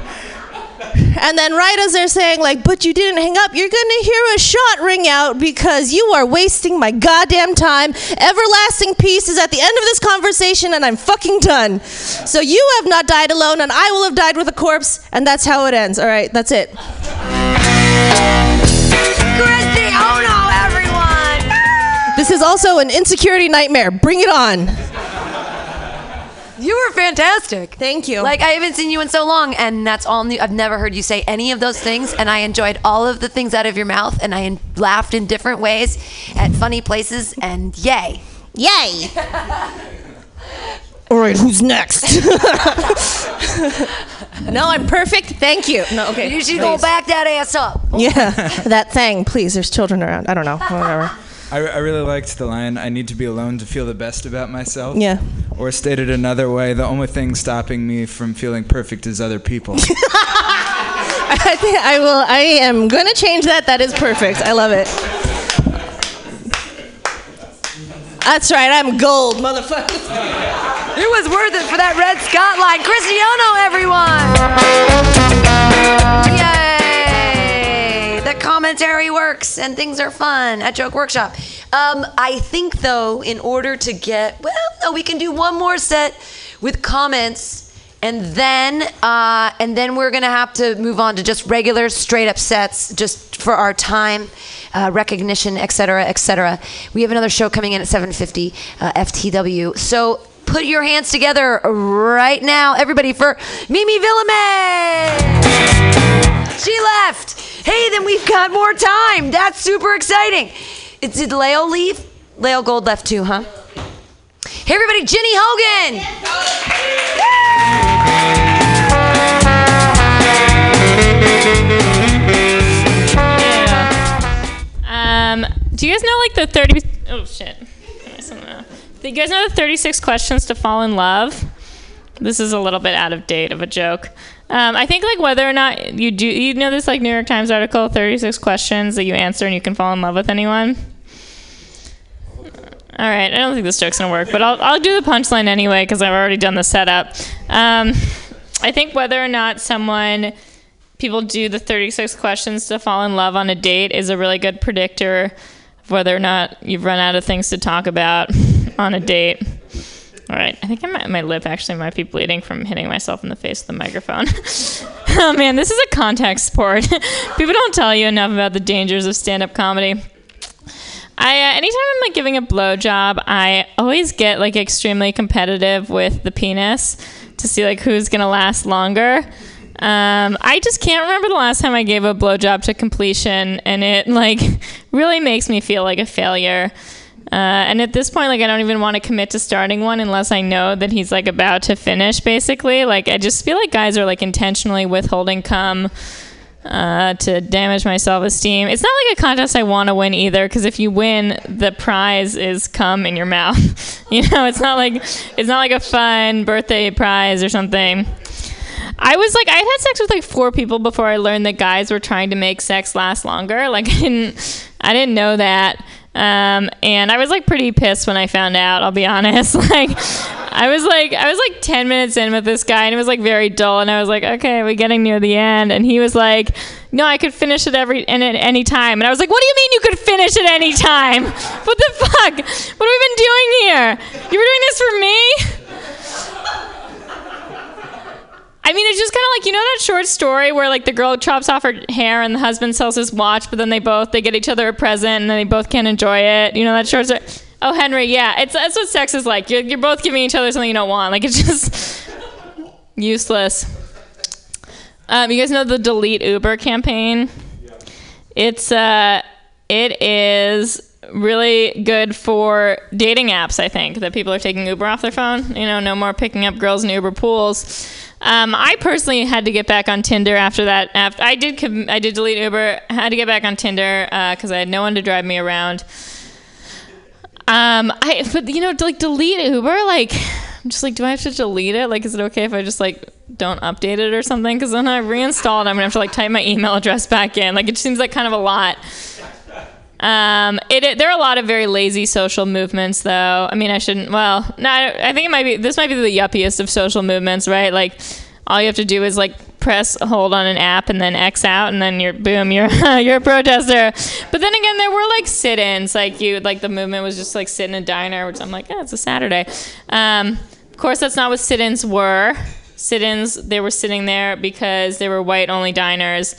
And then right as they're saying, like, but you didn't hang up, you're going to hear a shot ring out because you are wasting my goddamn time. Everlasting peace is at the end of this conversation, and I'm fucking done. So you have not died alone, and I will have died with a corpse, and that's how it ends. All right, that's it. Christy, oh no, everyone! Ah! This is also an insecurity nightmare. Bring it on. You were fantastic. Thank you. Like, I haven't seen you in so long, and that's all new. I've never heard you say any of those things, and I enjoyed all of the things out of your mouth, and I in- laughed in different ways at funny places, and yay. Yay. All right, who's next? No, I'm perfect. Thank you. No, okay. You should please. Go back that ass up. Yeah, that thing. Please, there's children around. I don't know. Whatever. I, I really liked the line, I need to be alone to feel the best about myself. Yeah. Or stated another way, the only thing stopping me from feeling perfect is other people. I think I will, I am going to change that. That is perfect. I love it. That's right, I'm gold, motherfuckers. It was worth it for that Red Scott line. Cristiano, everyone. Yeah. Commentary works and things are fun at Joke Workshop. Um, I think, though, in order to get... Well, no, we can do one more set with comments, and then uh, and then we're going to have to move on to just regular, straight-up sets just for our time, uh, recognition, et cetera, et cetera. We have another show coming in at seven fifty uh, F T W. So put your hands together right now, everybody, for Mimi Villamay! She left! Hey, then we've got more time. That's super exciting. It, did Leo leave? Leo Gold left too, huh? Hey, everybody, Jenny Hogan. Yeah. Um, do you guys know like the thirty? Oh shit! Do you guys know the thirty-six questions to fall in love? This is a little bit out of date of a joke. Um, I think like whether or not you do, you know this like New York Times article, thirty-six questions that you answer and you can fall in love with anyone. All right, I don't think this joke's gonna work, but I'll I'll do the punchline anyway because I've already done the setup. Um, I think whether or not someone, people do the thirty-six questions to fall in love on a date is a really good predictor of whether or not you've run out of things to talk about on a date. All right, I think I might, my lip actually might be bleeding from hitting myself in the face with the microphone. Oh man, this is a contact sport. People don't tell you enough about the dangers of stand-up comedy. I, uh, anytime I'm like giving a blowjob, I always get like extremely competitive with the penis to see like who's gonna last longer. Um, I just can't remember the last time I gave a blowjob to completion, and it like really makes me feel like a failure. Uh, and at this point, like, I don't even want to commit to starting one unless I know that he's, like, about to finish, basically. Like, I just feel like guys are, like, intentionally withholding cum uh, to damage my self-esteem. It's not, like, a contest I want to win either, because if you win, the prize is cum in your mouth. You know, it's not, like, it's not, like, a fun birthday prize or something. I was like, I had sex with like four people before I learned that guys were trying to make sex last longer. Like, I didn't, I didn't know that. Um, and I was like pretty pissed when I found out, I'll be honest. Like, I was like, I was like ten minutes in with this guy and it was like very dull. And I was like, okay, we're getting near the end. And he was like, no, I could finish it every and at any time. And I was like, what do you mean you could finish at any time? What the fuck? What have we been doing here? You were doing this for me? I mean, it's just kind of like, you know that short story where, like, the girl chops off her hair and the husband sells his watch, but then they both, they get each other a present and then they both can't enjoy it. You know that short story? Oh, Henry, yeah. It's, that's what sex is like. You're, you're both giving each other something you don't want. Like, it's just useless. Um, you guys know the Delete Uber campaign? Yeah. It's, uh, it is really good for dating apps, I think, that people are taking Uber off their phone. You know, no more picking up girls in Uber pools. Um, I personally had to get back on Tinder after that. After I did com- I did delete Uber. I had to get back on Tinder because uh, I had no one to drive me around. Um, I But, you know, to, like, delete Uber, like, I'm just like, do I have to delete it? Like, is it okay if I just, like, don't update it or something? Because when I reinstall it, I'm going to have to, like, type my email address back in. Like, it seems like kind of a lot. Um, it, it, there are a lot of very lazy social movements, though. I mean, I shouldn't, well, no, I, I think it might be, this might be the yuppiest of social movements, right? Like, all you have to do is, like, press hold on an app and then X out, and then you're, boom, you're, you're a protester. But then again, there were, like, sit-ins, like, you, like, the movement was just, like, sit in a diner, which I'm like, yeah, it's a Saturday. Um, of course, that's not what sit-ins were. Sit-ins, they were sitting there because they were white-only diners,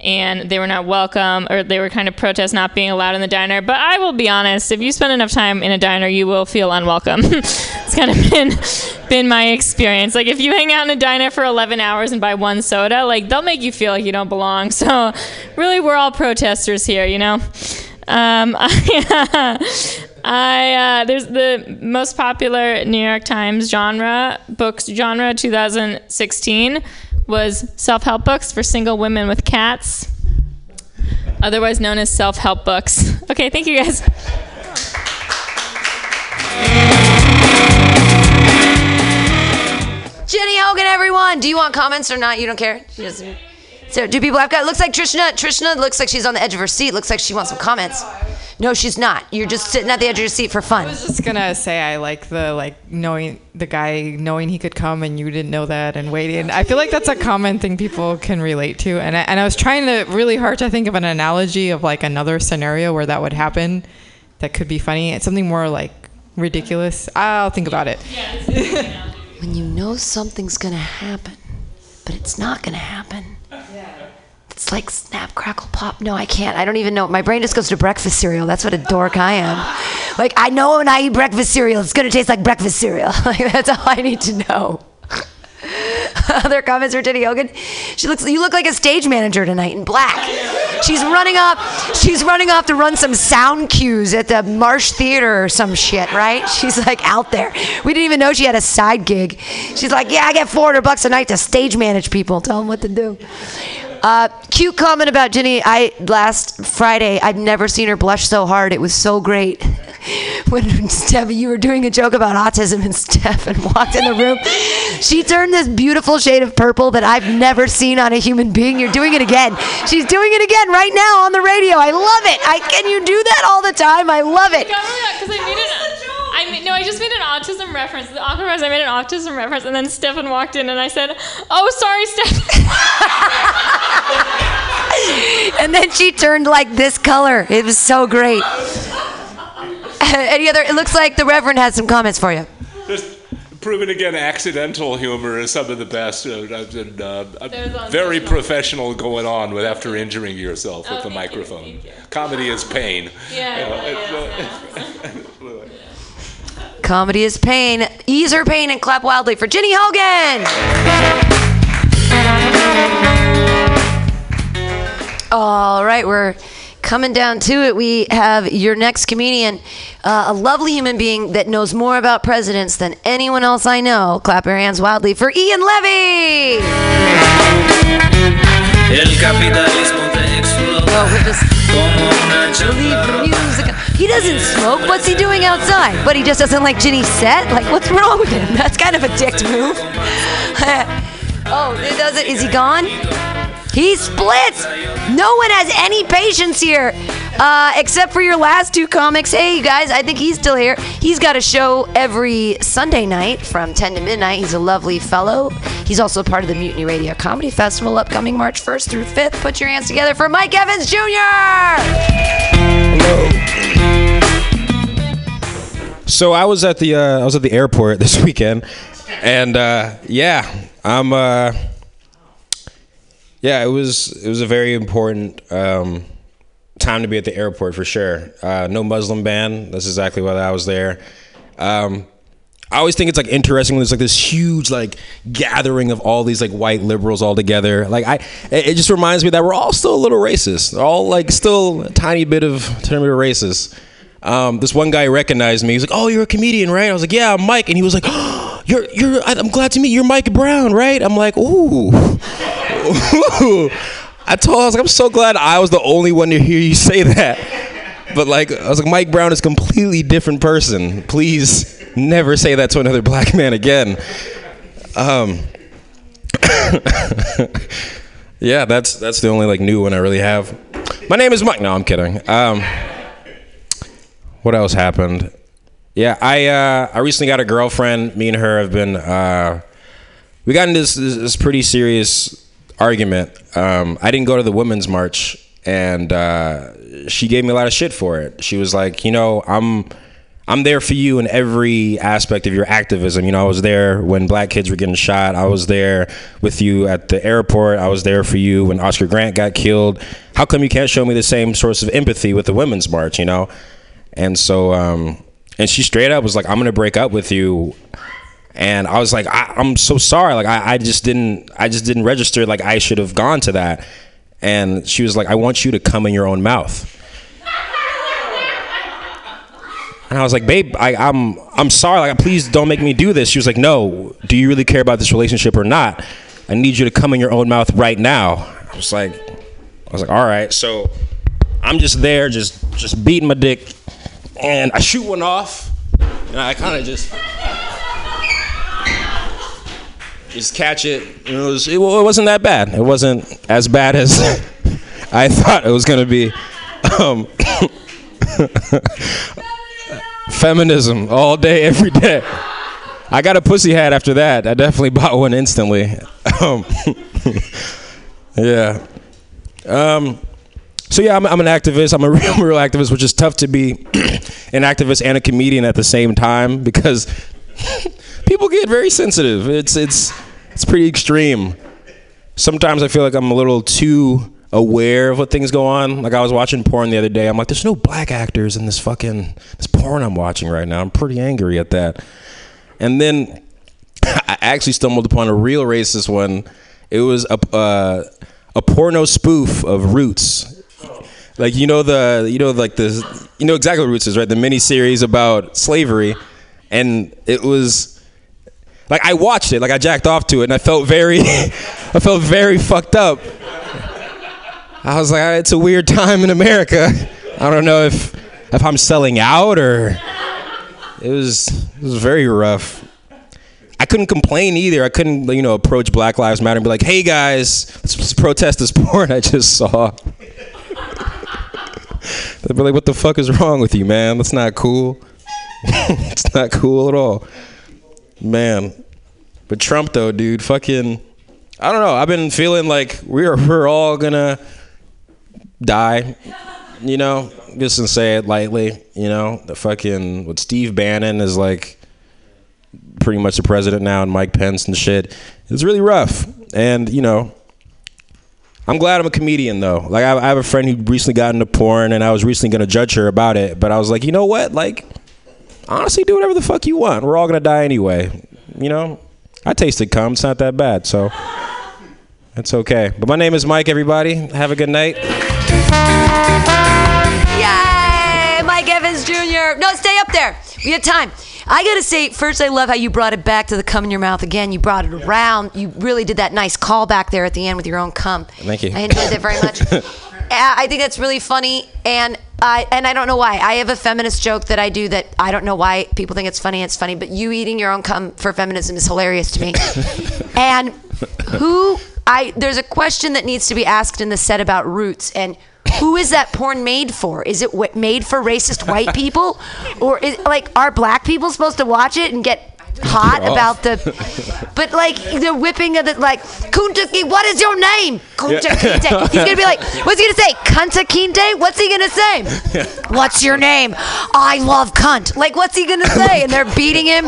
and they were not welcome, or they were kind of protest not being allowed in the diner. But I will be honest, if you spend enough time in a diner, you will feel unwelcome. It's kind of been been my experience. Like, if you hang out in a diner for eleven hours and buy one soda, like, they'll make you feel like you don't belong. So really, we're all protesters here, you know? Um, I, uh, I uh, there's the most popular New York Times genre, books genre twenty sixteen, was self-help books for single women with cats, otherwise known as self-help books. Okay, thank you guys. Jenny Hogan, everyone. Do you want comments or not? You don't care? She doesn't. So do people have got? Looks like Trishna. Trishna looks like she's on the edge of her seat. Looks like she wants some comments. No, she's not. You're just sitting at the edge of your seat for fun. I was just gonna say I like the like knowing the guy knowing he could come and you didn't know that and waiting. I feel like that's a common thing people can relate to. And I, and I was trying to really hard to think of an analogy of like another scenario where that would happen, that could be funny. It's something more like ridiculous. I'll think about it. Yeah, when you know something's gonna happen, but it's not gonna happen. Yeah. It's like snap, crackle, pop. No, I can't. I don't even know. My brain just goes to breakfast cereal. That's what a dork I am. Like, I know when I eat breakfast cereal, it's going to taste like breakfast cereal. Like, that's all I need to know. Other comments for Jenny Hogan. She looks, you look like a stage manager tonight in black. She's running up, she's running off to run some sound cues at the Marsh Theater or some shit, right? She's like out there. We didn't even know she had a side gig. She's like, yeah, I get four hundred bucks a night to stage manage people. Tell them what to do. Uh, cute comment about Jenny. I last Friday, I'd never seen her blush so hard. It was so great. When Steph, you were doing a joke about autism, and Steph and walked in the room, she turned this beautiful shade of purple that I've never seen on a human being. You're doing it again. She's doing it again right now on the radio. I love it. I can you do that all the time? I love it. I mean, no, I just made an autism reference. The author was I made an autism reference, and then Stefan walked in, and I said, "Oh, sorry, Stefan." And then she turned like this color. It was so great. Any other? It looks like the Reverend has some comments for you. Just proving again, accidental humor is some of the best. Uh, and, uh, very professional going on with after injuring yourself oh, with the microphone. You, you. Comedy is pain. Yeah. You know, yeah, yeah. Comedy is pain. Ease her pain and clap wildly for Jenny Hogan. All right, we're coming down to it. We have your next comedian, uh, a lovely human being that knows more about presidents than anyone else I know. Clap your hands wildly for Ian Levy. Well, we're just leave the music. He doesn't smoke. What's he doing outside? But he just doesn't like Ginny's set? Like, what's wrong with him? That's kind of a dick move. Oh, it doesn't. Is he gone? He splits. No one has any patience here, uh, except for your last two comics. Hey, you guys, I think he's still here. He's got a show every Sunday night from ten to midnight. He's a lovely fellow. He's also part of the Mutiny Radio Comedy Festival upcoming March first through fifth. Put your hands together for Mike Evans Junior Hello. So I was at the uh, I was at the airport this weekend, and uh, yeah, I'm uh, yeah it was it was a very important um, time to be at the airport for sure. Uh, no Muslim ban. That's exactly why I was there. Um, I always think it's like interesting when there's like this huge like gathering of all these like white liberals all together. Like I, it just reminds me that we're all still a little racist. All like still a tiny bit of tiny bit of racist. Um, this one guy recognized me. He's like, "Oh, you're a comedian, right?" I was like, "Yeah, I'm Mike." And he was like, "Oh, you're, you're, I'm glad to meet you. You're Mike Brown, right?" I'm like, "Ooh." Ooh. I told him, I was like, "I'm so glad I was the only one to hear you say that." But like, I was like, Mike Brown is a completely different person. Please never say that to another black man again. Um, yeah, that's that's the only like new one I really have. My name is Mike. No, I'm kidding. Um, what else happened? Yeah, I uh, I recently got a girlfriend. Me and her have been uh, we got into this, this, this pretty serious argument. Um, I didn't go to the women's march, and uh, she gave me a lot of shit for it. She was like, you know, I'm I'm there for you in every aspect of your activism. You know, I was there when black kids were getting shot. I was there with you at the airport. I was there for you when Oscar Grant got killed. How come you can't show me the same source of empathy with the women's march, you know? And so, um, and she straight up was like, I'm gonna break up with you. And I was like, I, I'm so sorry. Like, I, I just didn't, I just didn't register. Like, I should have gone to that. And she was like, I want you to come in your own mouth. And I was like, babe, I, I'm, I'm sorry. Like, please don't make me do this. She was like, no. Do you really care about this relationship or not? I need you to come in your own mouth right now. I was like, I was like, all right. So I'm just there, just, just beating my dick, and I shoot one off, and I kind of just. Just catch it. It, was, it. it wasn't that bad. It wasn't as bad as I thought it was gonna be. Um, feminism all day, every day. I got a pussy hat after that. I definitely bought one instantly. Um, yeah. Um, so yeah, I'm, I'm an activist. I'm a real, real activist, which is tough to be an activist and a comedian at the same time because. People get very sensitive. It's it's it's pretty extreme. Sometimes I feel like I'm a little too aware of what things go on. Like I was watching porn the other day. I'm like, there's no black actors in this fucking this porn I'm watching right now. I'm pretty angry at that. And then I actually stumbled upon a real racist one. It was a uh, a porno spoof of Roots. Like you know the you know like the you know exactly what Roots is, right? The miniseries about slavery, and it was. Like I watched it, like I jacked off to it, and I felt very, I felt very fucked up. I was like, it's a weird time in America. I don't know if, if I'm selling out or. It was, it was very rough. I couldn't complain either. I couldn't, you know, approach Black Lives Matter and be like, hey guys, let's, let's protest this porn I just saw. They'd be like, what the fuck is wrong with you, man? That's not cool. It's not cool at all. Man, but Trump though, dude, fucking, I don't know. I've been feeling like we're we're all gonna die, you know. Just to say it lightly, you know. The fucking what Steve Bannon is like, pretty much the president now, and Mike Pence and shit. It's really rough, and you know, I'm glad I'm a comedian though. Like I, I have a friend who recently got into porn, and I was recently gonna judge her about it, but I was like, you know what, like. Honestly, do whatever the fuck you want. We're all gonna die anyway. You know? I tasted cum, it's not that bad, so that's okay. But my name is Mike, everybody. Have a good night. Yay! Mike Evans Junior No, stay up there. We have time. I gotta say, first I love how you brought it back to the cum in your mouth again. You brought it around. You really did that nice call back there at the end with your own cum. Thank you. I enjoyed that very much. I think that's really funny, and uh, and I don't know why. I have a feminist joke that I do that I don't know why people think it's funny. It's funny, but you eating your own cum for feminism is hilarious to me. And who I there's a question that needs to be asked in the set about Roots, and who is that porn made for? Is it w- made for racist white people, or is, like are black people supposed to watch it and get? Hot about the, but like the whipping of the like Kunta. What is your name? Kunta Kinte. He's gonna be like, what's he gonna say? Kunta Kinte. What's he gonna say? What's your name? I love cunt. Like, what's he gonna say? And they're beating him,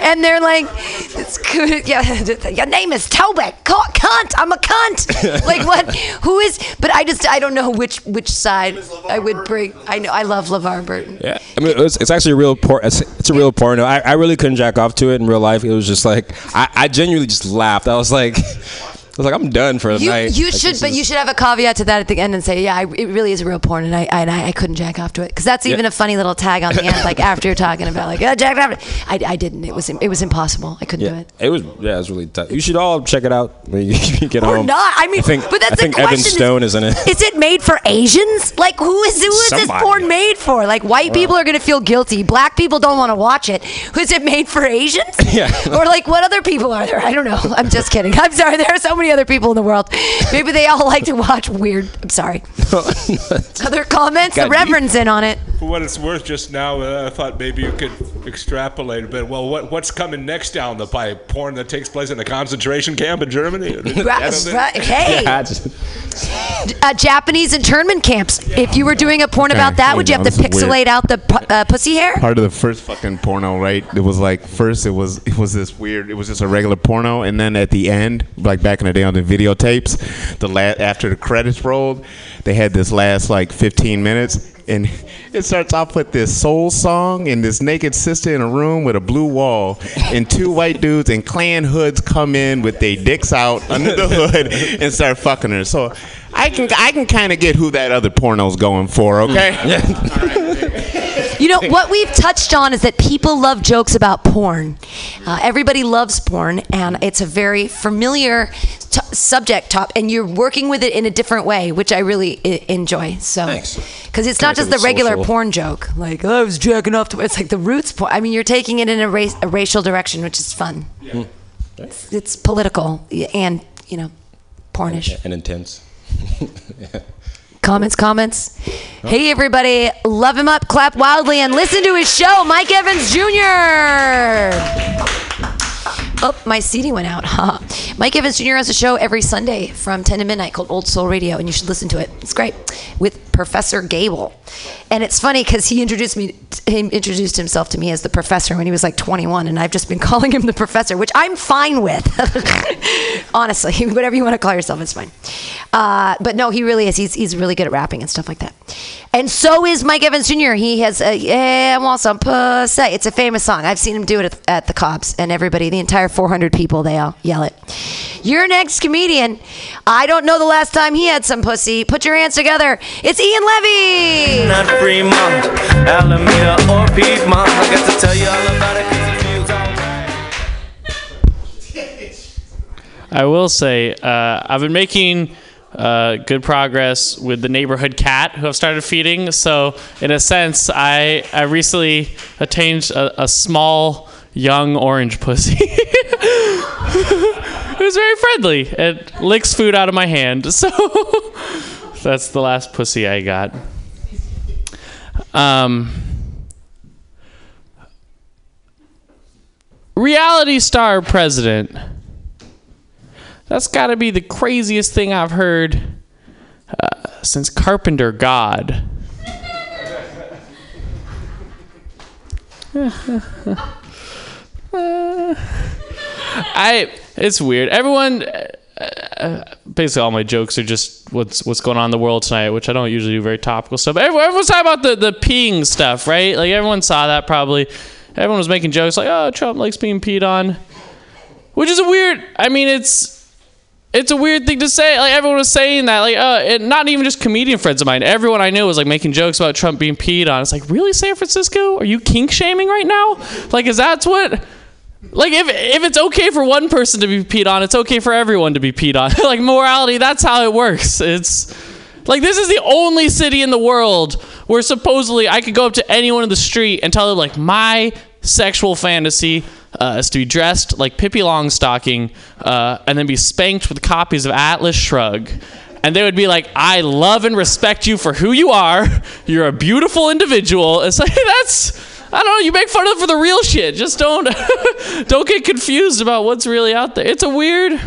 and they're like, it's good. Yeah, your name is Tobek. Cunt. I'm a cunt. Like what? Who is? But I just I don't know which which side I would bring. I know I love LeVar Burton. Yeah, I mean it's, it's actually a real por- it's, it's a real porno. I I really couldn't jack off to it in real life. It was just like I, I genuinely just laughed. I was like, I was like, I'm done for the you, night. You like, should, but is... you should have a caveat to that at the end and say, yeah, I, it really is real porn, and I, I, and I, I couldn't jack off to it, because that's even yeah. a funny little tag on the end. Like after you're talking about, like, oh, jack off, I, I didn't. It was, it was impossible. I couldn't yeah. do it. It was, yeah, it was really tough. You should all check it out when you get or home. Or not? I mean, I think, but that's I think the question. Evan Stone is, is in it. Is it made for Asians? Like, who is who is Somebody. this porn made for? Like, white wow. people are gonna feel guilty. Black people don't want to watch it. Is it made for Asians? Yeah. Or like, what other people are there? I don't know. I'm just kidding. I'm sorry. There are so many other people in the world. Maybe they all like to watch weird. I'm sorry. Other comments? God, the Reverend's in on it. For what it's worth, just now uh, I thought maybe you could extrapolate a bit. Well, what what's coming next down the pipe? Porn that takes place in a concentration camp in Germany? Right, right, hey, yeah, uh, Japanese internment camps. Yeah, if you were doing a porn okay. about that, hey, would you no, have to pixelate weird. out the uh, pussy hair? Part of the first fucking porno, right? It was like first it was it was this weird. It was just a regular porno, and then at the end, like back in the day on the videotapes, the la- after the credits rolled, they had this last like fifteen minutes, and it starts off with this soul song and this naked sister in a room with a blue wall, and two white dudes in Klan hoods come in with their dicks out under the hood and start fucking her. So I can I can kind of get who that other porno's going for, okay? Mm. All right. You know, what we've touched on is that people love jokes about porn. Uh, everybody loves porn, and it's a very familiar t- subject top, and you're working with it in a different way, which I really I- enjoy. So, because it's not just the regular social. porn joke, like, oh, I was jacking off to, it's like the roots porn. I mean, you're taking it in a, race, a racial direction, which is fun. Yeah. Mm. It's, it's political and, you know, pornish. And, and intense. yeah. Comments, comments. Oh. Hey, everybody. Love him up, clap wildly, and listen to his show, Mike Evans Junior Oh, my C D went out. Huh. Mike Evans Junior has a show every Sunday from ten to midnight called Old Soul Radio, and you should listen to it. It's great. With Professor Gable. And it's funny because he introduced me, he introduced himself to me as the professor when he was like twenty-one, and I've just been calling him the professor, which I'm fine with. Honestly, whatever you want to call yourself, it's fine. Uh, but no, he really is. He's he's really good at rapping and stuff like that. And so is Mike Evans Junior He has a, yeah, I want some pussy. It's a famous song. I've seen him do it at, at the Cobbs, and everybody, the entire four hundred people, they all yell it. Your next comedian, I don't know the last time he had some pussy. Put your hands together. It's Ian Levy. Not Fremont, Alameda, or Piedmont. I got to tell you all about it because it feels all right. I will say, uh, I've been making uh, good progress with the neighborhood cat who I've started feeding. So, in a sense, I, I recently attained a, a small... young orange pussy. It was very friendly. It licks food out of my hand. So that's the last pussy I got. Um, reality star president. That's got to be the craziest thing I've heard uh, since Carpenter God. Uh, I it's weird. Everyone, uh, basically, all my jokes are just what's what's going on in the world tonight, which I don't usually do very topical stuff. But everyone, everyone's talking about the the peeing stuff, right? Like everyone saw that probably. Everyone was making jokes like, "Oh, Trump likes being peed on," which is a weird. I mean, it's it's a weird thing to say. Like everyone was saying that. Like, uh, and not even just comedian friends of mine. Everyone I knew was like making jokes about Trump being peed on. It's like, really, San Francisco? Are you kink shaming right now? Like, is that what? Like, if if it's okay for one person to be peed on, it's okay for everyone to be peed on. Like, morality, that's how it works. It's, like, this is the only city in the world where supposedly I could go up to anyone in the street and tell them, like, my sexual fantasy uh, is to be dressed like Pippi Longstocking uh, and then be spanked with copies of Atlas Shrugged. And they would be like, I love and respect you for who you are. You're a beautiful individual. It's like, that's... I don't know, you make fun of it for the real shit. Just don't don't get confused about what's really out there. It's a weird...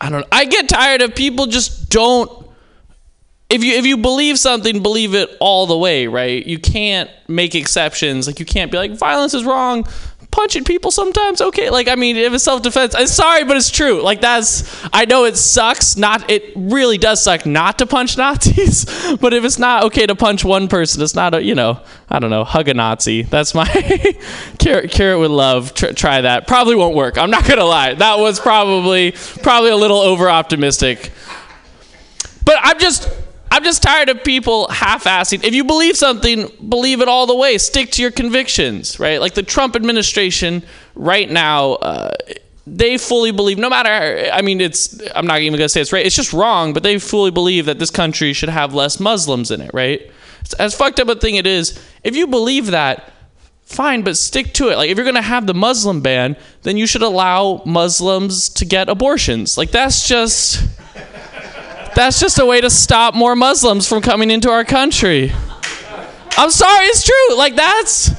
I don't know. I get tired of people just don't... If you if you believe something, believe it all the way, right? You can't make exceptions. Like, you can't be like, violence is wrong, punching people sometimes, okay? Like, I mean, it was self-defense. I'm sorry, but it's true. Like, that's, I know it sucks. Not, it really does suck not to punch Nazis, but if it's not okay to punch one person, it's not, a, you know, I don't know, hug a Nazi. That's my carrot, carrot with love. Try, try that. Probably won't work. I'm not going to lie. That was probably, probably a little over-optimistic. But I'm just... I'm just tired of people half-assing. If you believe something, believe it all the way. Stick to your convictions, right? Like the Trump administration right now, uh, they fully believe, no matter, I mean, it's, I'm not even going to say it's right. It's just wrong, but they fully believe that this country should have less Muslims in it, right? It's, as fucked up a thing it is, if you believe that, fine, but stick to it. Like, if you're going to have the Muslim ban, then you should allow Muslims to get abortions. Like, that's just... That's just a way to stop more Muslims from coming into our country. I'm sorry, it's true. Like, that's...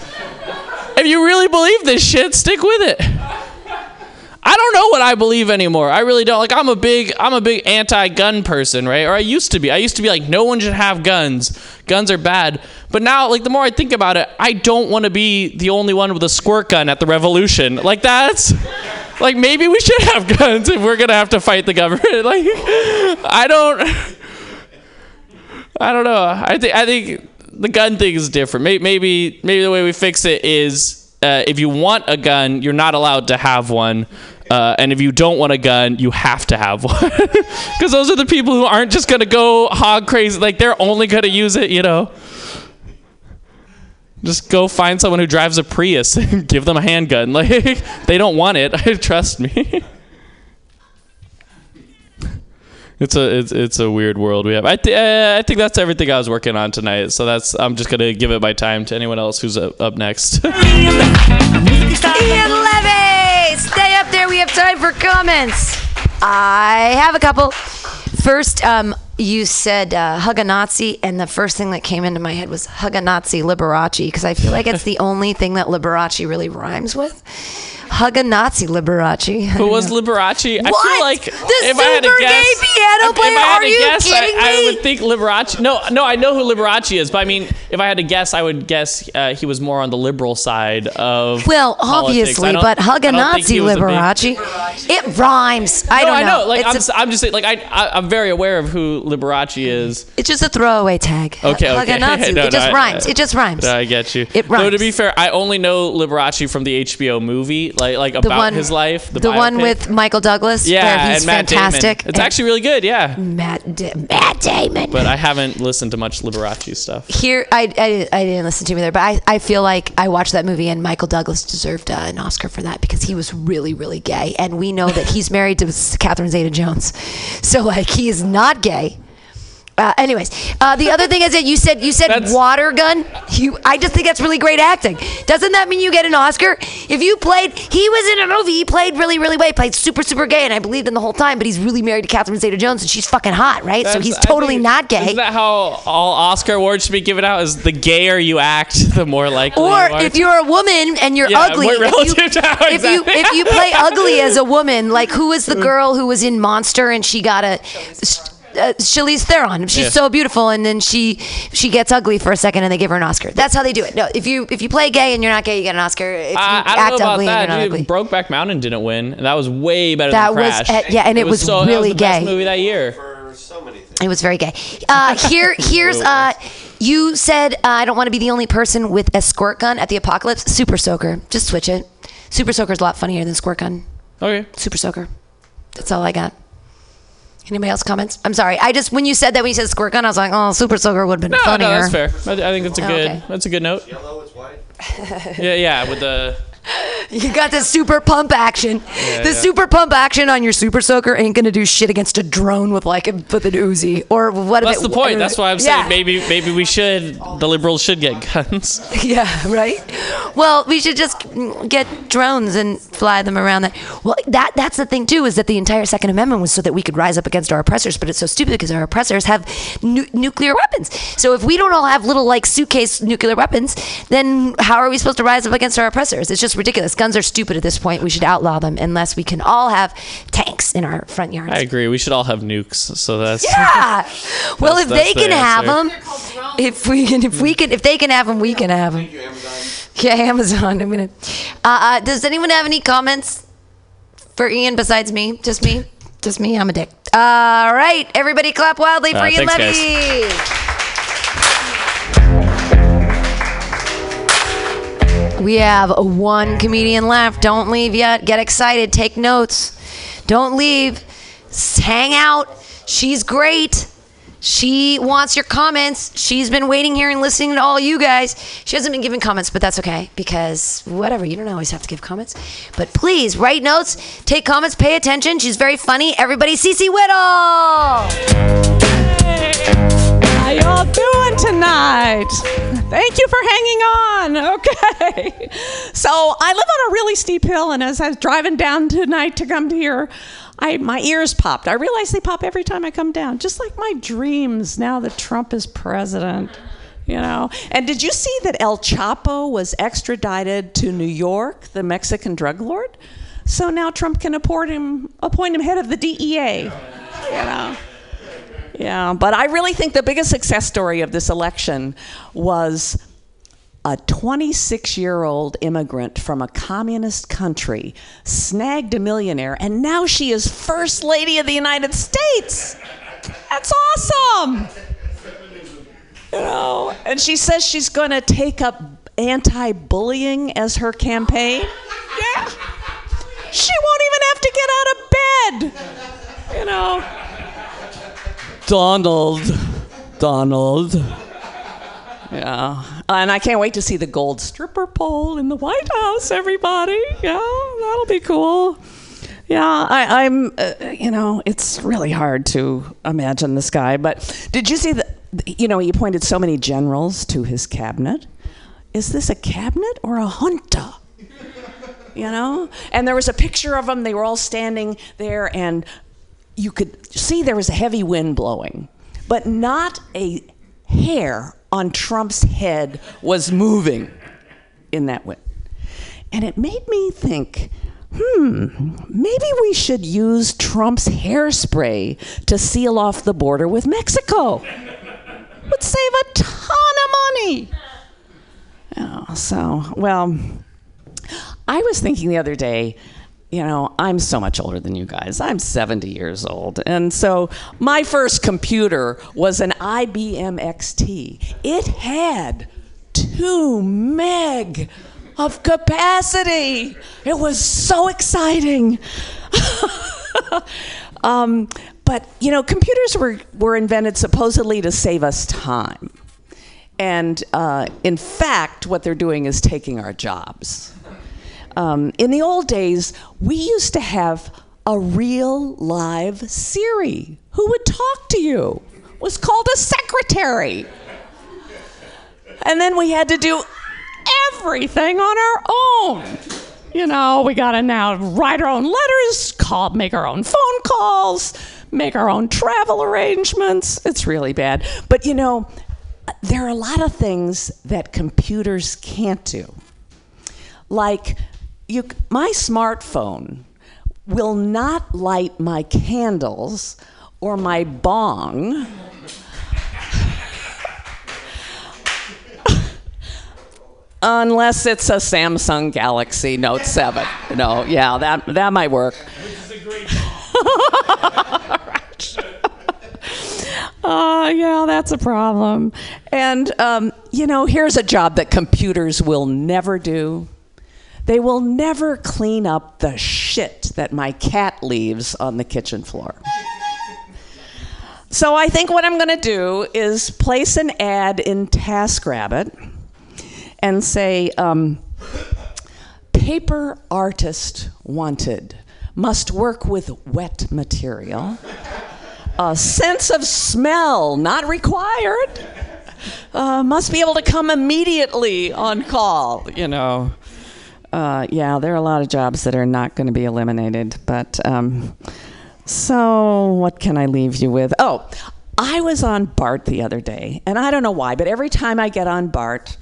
If you really believe this shit, stick with it. I don't know what I believe anymore. I really don't. Like, I'm a big I'm a big anti-gun person, right? Or I used to be. I used to be like, no one should have guns. Guns are bad. But now, like, the more I think about it, I don't want to be the only one with a squirt gun at the revolution. Like, that's... Like, maybe we should have guns if we're going to have to fight the government. Like, I don't... I don't know. I, th- I think the gun thing is different. Maybe maybe, maybe the way we fix it is uh, if you want a gun, you're not allowed to have one. Uh, and if you don't want a gun, you have to have one. Because those are the people who aren't just going to go hog crazy. Like, they're only going to use it, you know. Just go find someone who drives a Prius and give them a handgun. Like, they don't want it. Trust me. It's a it's, it's a weird world we have. I th- I think that's everything I was working on tonight. So that's I'm just gonna give it my time to anyone else who's up, up next. Ian Levy, stay up there. We have time for comments. I have a couple. First, um. You said uh, hug a Nazi, and the first thing that came into my head was hug a Nazi Liberace, because I feel like it's the only thing that Liberace really rhymes with. Hug a Nazi Liberace. But was Liberace? What? I feel like the if I had to guess, piano player, if I had to guess, I, I would think Liberace. No, no, I know who Liberace is, but I mean, if I had to guess, I would guess uh, he was more on the liberal side of. Well, obviously, but hug a Nazi Liberace. Liberace, it rhymes. I no, don't know. I know. Like I'm, a, I'm just saying, like I, I, I'm very aware of who Liberace is. It's just a throwaway tag. Okay, hug okay. a Nazi. no, it just no, rhymes. I, it just rhymes. No, I get you. It rhymes. Though, to be fair, I only know Liberace from the H B O movie. Like, like about one, his life. The, the one with Michael Douglas. Yeah, he's and Matt fantastic. Damon. It's and actually really good, yeah. Matt da- Matt Damon. But I haven't listened to much Liberace stuff. Here, I, I, I didn't listen to him either, but I, I feel like I watched that movie and Michael Douglas deserved uh, an Oscar for that because he was really, really gay. And we know that he's married to Catherine Zeta-Jones. So, like, he is not gay. Uh, anyways, uh, the other thing is that you said you said that's, water gun. You, I just think that's really great acting. Doesn't that mean you get an Oscar? If you played, he was in a movie. He played really, really well. He played super, super gay, and I believed him the whole time. But he's really married to Catherine Zeta-Jones, and she's fucking hot, right? So he's totally not gay. Isn't that how all Oscar awards should be given out? Is the gayer you act, the more likely. Or you are if to... you're a woman and you're yeah, ugly, more relative if, you, to how if exactly. you if you play ugly as a woman, like who was the girl who was in Monster and she got a. Uh, Charlize Theron. She's yeah. so beautiful, and then she she gets ugly for a second, and they give her an Oscar. That's how they do it. No, if you if you play gay and you're not gay, you get an Oscar. If you I, I don't act know about ugly that. And you're not ugly. Brokeback Mountain didn't win, and that was way better that than Crash. Was, uh, yeah, and it, it was, was so, really that was the gay. Best movie that year. For so many things. It was very gay. Uh, here here's uh, you said uh, I don't want to be the only person with a squirt gun at the apocalypse. Super Soaker. Just switch it. Super Soaker's a lot funnier than squirt gun. Okay. Super Soaker. That's all I got. Anybody else comments? I'm sorry. I just when you said that when you said squirt gun, I was like, oh, Super Soaker would have been no, funnier. No, that's fair. I, I think that's a good. Oh, okay. That's a good note. It's yellow, it's white. yeah, yeah. With the. You got the super pump action. Yeah, the yeah. super pump action on your Super Soaker ain't gonna do shit against a drone with like a, with an Uzi or what. That's it, the point. That's why I'm saying yeah. maybe maybe we should the liberals should get guns. Yeah. Right. Well, we should just get drones and fly them around. That well, that that's the thing too is that the entire Second Amendment was so that we could rise up against our oppressors, but it's so stupid because our oppressors have nu- nuclear weapons. So if we don't all have little like suitcase nuclear weapons, then how are we supposed to rise up against our oppressors? It's just ridiculous. Guns are stupid at this point. We should outlaw them unless we can all have tanks in our front yards. I agree. We should all have nukes. So that's yeah. that's, well, if they the can answer. have them, if we can, if we can, if they can have them, we can have them. Yeah, Amazon. I'm gonna. Uh, uh, does anyone have any comments for Ian besides me? Just me. Just me. I'm a dick. All right, everybody, clap wildly for uh, Ian thanks, Levy. Guys. We have one comedian left. Don't leave yet. Get excited. Take notes. Don't leave. Hang out. She's great. She wants your comments. She's been waiting here and listening to all you guys. She hasn't been giving comments, but that's okay because whatever. You don't always have to give comments. But please, write notes, take comments, pay attention. She's very funny. Everybody, Cece Whittle! Hey, how y'all doing tonight? Thank you for hanging on. Okay. So I live on a really steep hill, and as I was driving down tonight to come here, I, my ears popped. I realize they pop every time I come down, just like my dreams now that Trump is president, you know. And did you see that El Chapo was extradited to New York, the Mexican drug lord? So now Trump can appoint him, appoint him head of the D E A, you know. Yeah, but I really think the biggest success story of this election was a twenty-six-year-old immigrant from a communist country snagged a millionaire, and now she is First Lady of the United States. That's awesome. You know, and she says she's going to take up anti-bullying as her campaign. Yeah. She won't even have to get out of bed. You know. Donald. Donald. Yeah, and I can't wait to see the gold stripper pole in the White House, everybody. Yeah, that'll be cool. Yeah, I, I'm, uh, you know, it's really hard to imagine this guy. But did you see that, you know, he appointed so many generals to his cabinet. Is this a cabinet or a junta? You know? And there was a picture of them. They were all standing there, and you could see there was a heavy wind blowing, but not a hair on Trump's head was moving in that wind. And it made me think, hmm, maybe we should use Trump's hairspray to seal off the border with Mexico. Would save a ton of money. Oh, so, well, I was thinking the other day, you know, I'm so much older than you guys. I'm seventy years old. And so my first computer was an I B M X T. It had two meg of capacity. It was so exciting. um, but, you know, computers were, were invented supposedly to save us time. And uh, in fact, what they're doing is taking our jobs. Um, in the old days, we used to have a real live Siri who would talk to you. It was called a secretary. And then we had to do everything on our own. You know, we gotta now write our own letters, call, make our own phone calls, make our own travel arrangements. It's really bad. But you know, there are a lot of things that computers can't do. Like, You, my smartphone will not light my candles or my bong. Unless it's a Samsung Galaxy Note seven. No, yeah, that that might work. This is a great bong. Uh, yeah, that's a problem. And, um, you know, here's a job that computers will never do. They will never clean up the shit that my cat leaves on the kitchen floor. So I think what I'm going to do is place an ad in TaskRabbit and say, um, paper artist wanted, must work with wet material, a sense of smell not required, uh, must be able to come immediately on call, you know. Uh, yeah, there are a lot of jobs that are not going to be eliminated, but um, so what can I leave you with? Oh, I was on BART the other day, and I don't know why, but every time I get on BART,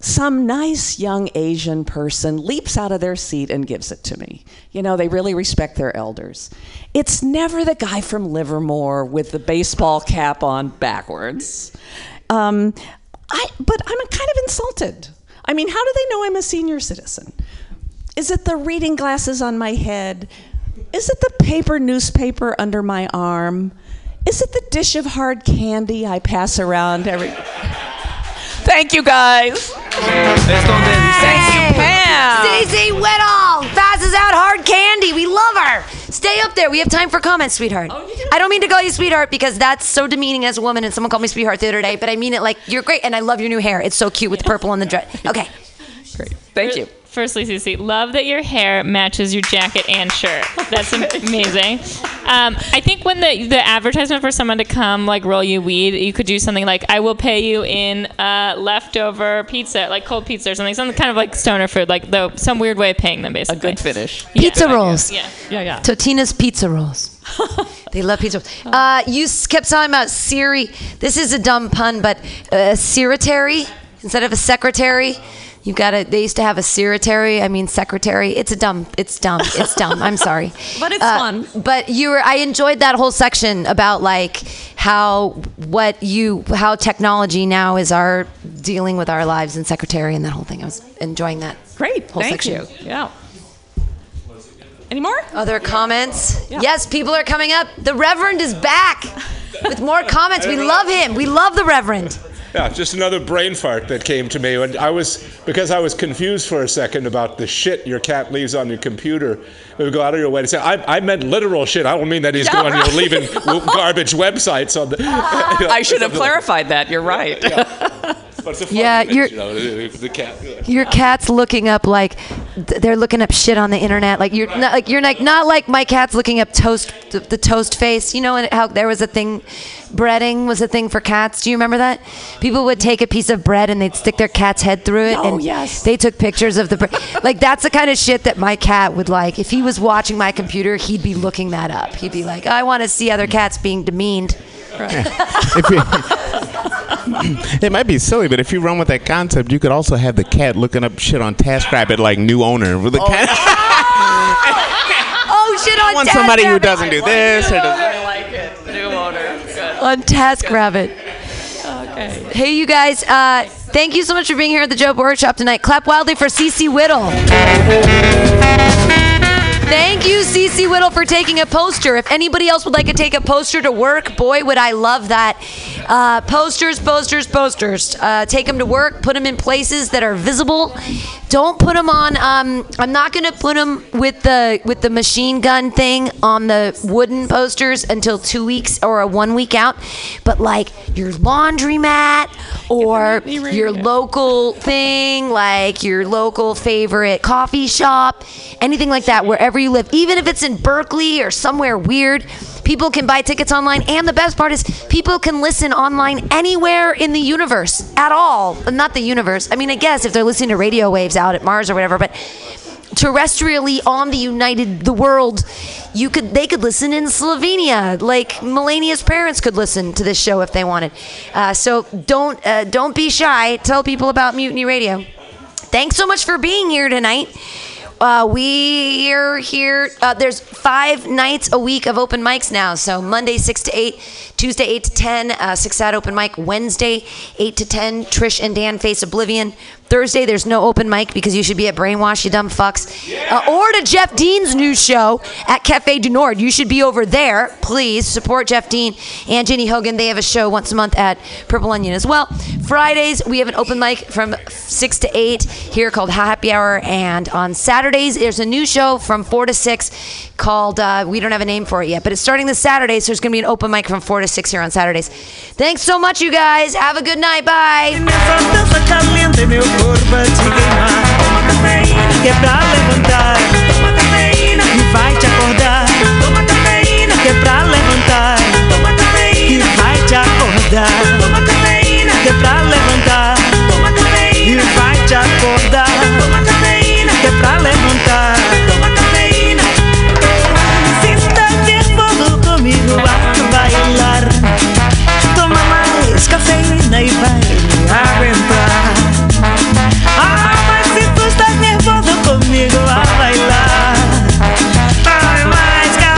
some nice young Asian person leaps out of their seat and gives it to me. You know, they really respect their elders. It's never the guy from Livermore with the baseball cap on backwards. Um, I, but I'm kind of insulted. I mean, how do they know I'm a senior citizen? Is it the reading glasses on my head? Is it the paper newspaper under my arm? Is it the dish of hard candy I pass around every... Thank you, guys. Thank you, Pam. Stacey Whittle passes out hard candy. We love her. Stay up there. We have time for comments, sweetheart. Oh, you didn't... I don't mean to call you sweetheart because that's so demeaning as a woman, and someone called me sweetheart the other day, but I mean it like you're great, and I love your new hair. It's so cute with the purple on the dress. Okay. Great. Thank you. Firstly, Cece, love that your hair matches your jacket and shirt. That's amazing. Um, I think when the the advertisement for someone to come like roll you weed, you could do something like, I will pay you in uh, leftover pizza, like cold pizza or something, something kind of like stoner food, like the, some weird way of paying them, basically. A good finish. Yeah. Pizza rolls. Yeah. Yeah, yeah. Totina's pizza rolls. They love pizza rolls. Uh, you kept talking about Siri. This is a dumb pun, but a secretary instead of a secretary. You've got a, they used to have a secretary, I mean secretary. It's a dumb, it's dumb, it's dumb. I'm sorry. But it's uh, fun. But you were, I enjoyed that whole section about like how, what you, how technology now is our, dealing with our lives and secretary and that whole thing. I was enjoying that. Great, whole thank section. You. Yeah. Any more? Other comments? Yeah. Yes, people are coming up. The Reverend is back with more comments. We love him. We love the Reverend. Yeah, just another brain fart that came to me. And I was, because I was confused for a second about the shit your cat leaves on your computer. We would go out of your way to say, I, I meant literal shit. I don't mean that he's yeah, going, right. you know, leaving garbage websites on the... You know, I should have clarified that. You're right. Yeah, yeah. But it's a fun yeah, image, you know, the cat. Yeah. Your cat's looking up like, they're looking up shit on the internet. Like you're, right. not, like, you're like, not like my cat's looking up toast, the, the toast face. You know how there was a thing... Breading was a thing for cats. Do you remember that? People would take a piece of bread and they'd stick their cat's head through it. Oh, and yes. They took pictures of the bread. Like, that's the kind of shit that my cat would like. If he was watching my computer, he'd be looking that up. He'd be like, I want to see other cats being demeaned. Right. It might be silly, but if you run with that concept, you could also have the cat looking up shit on TaskRabbit, like new owner. With the oh. cat. oh, shit on TaskRabbit. I want somebody who doesn't do this or doesn't. On TaskRabbit. Okay. Hey, you guys. Uh, thank you so much for being here at the Joke Workshop tonight. Clap wildly for Cece Whittle. Thank you, Cece Whittle, for taking a poster. If anybody else would like to take a poster to work, boy, would I love that. Uh, posters, posters, posters. Uh, take them to work. Put them in places that are visible. Don't put them on. Um, I'm not going to put them with the with the machine gun thing on the wooden posters until two weeks or a one week out. But like your laundromat or your local thing, like your local favorite coffee shop, anything like that, wherever you live, even if it's in Berkeley or somewhere weird. People can buy tickets online, and the best part is people can listen online anywhere in the universe at all. Not the universe. I mean, I guess if they're listening to radio waves out at Mars or whatever, but terrestrially on the united, the world, you could they could listen in Slovenia. Like Melania's parents could listen to this show if they wanted. Uh, so don't uh, don't be shy. Tell people about Mutiny Radio. Thanks so much for being here tonight. Uh, we are here. Uh, there's five nights a week of open mics now. So Monday six to eight, Tuesday eight to ten, uh, six out open mic. Wednesday eight to ten, Trish and Dan face Oblivion. Thursday there's no open mic because you should be at Brainwash, you dumb fucks. Yeah. Uh, or to Jeff Dean's new show at Cafe du Nord. You should be over there. Please support Jeff Dean and Jenny Hogan. They have a show once a month at Purple Onion as well. Fridays we have an open mic from six to eight here called Happy Hour. And on Saturdays there's a new show from four to six called, uh, we don't have a name for it yet, but it's starting this Saturday, so there's going to be an open mic from four to six here on Saturdays. Thanks so much, you guys. Have a good night. Bye. Comigo a bailar. Ai, mais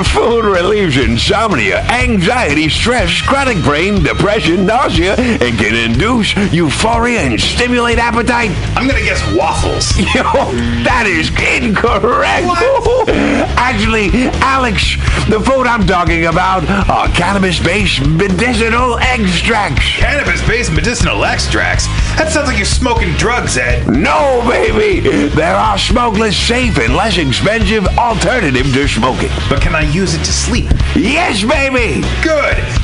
Good food relieves insomnia, anxiety, stress, chronic brain, depression, nausea, and can induce euphoria and stimulate appetite. I'm going to guess waffles. Yo, that is incorrect. What? Actually, Alex, the food I'm talking about are cannabis-based medicinal extracts. Cannabis-based medicinal extracts? That sounds like you're smoking drugs, Ed. No, baby. There are smokeless, safe, and less expensive alternative to smoking. But can I use it to sleep? Yes, baby. Good,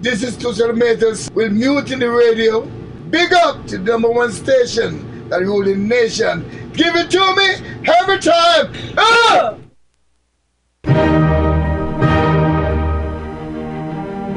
This is Tushar Matos with Mutiny Radio. Big up to the number one station that rules the nation. Give it to me every time. Ah!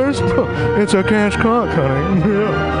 It's a cash cock, honey.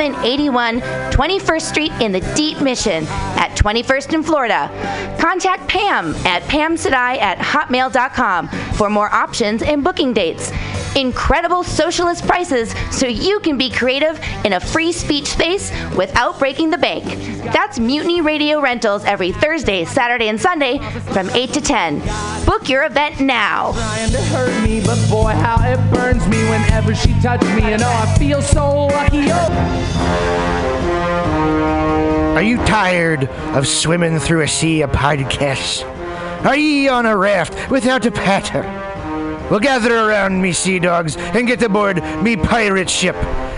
eighty-one twenty-first Street in the Deep Mission at twenty-first in Florida. Contact Pam at pam sadai at hotmail dot com for more options and booking dates. Incredible socialist prices so you can be creative in a free speech space without breaking the bank. That's Mutiny Radio Rentals every Thursday, Saturday, and Sunday from eight to ten. Book your event now. Trying to hurt me, but boy, how it burns me whenever she touches me, and oh, I feel so lucky. Oh. Are you tired of swimming through a sea of podcasts? Are ye on a raft without a paddle? Well, gather around me, sea dogs, and get aboard me pirate ship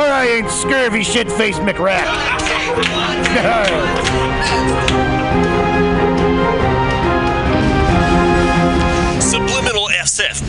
I ain't scurvy shit-faced McRat. Subliminal S F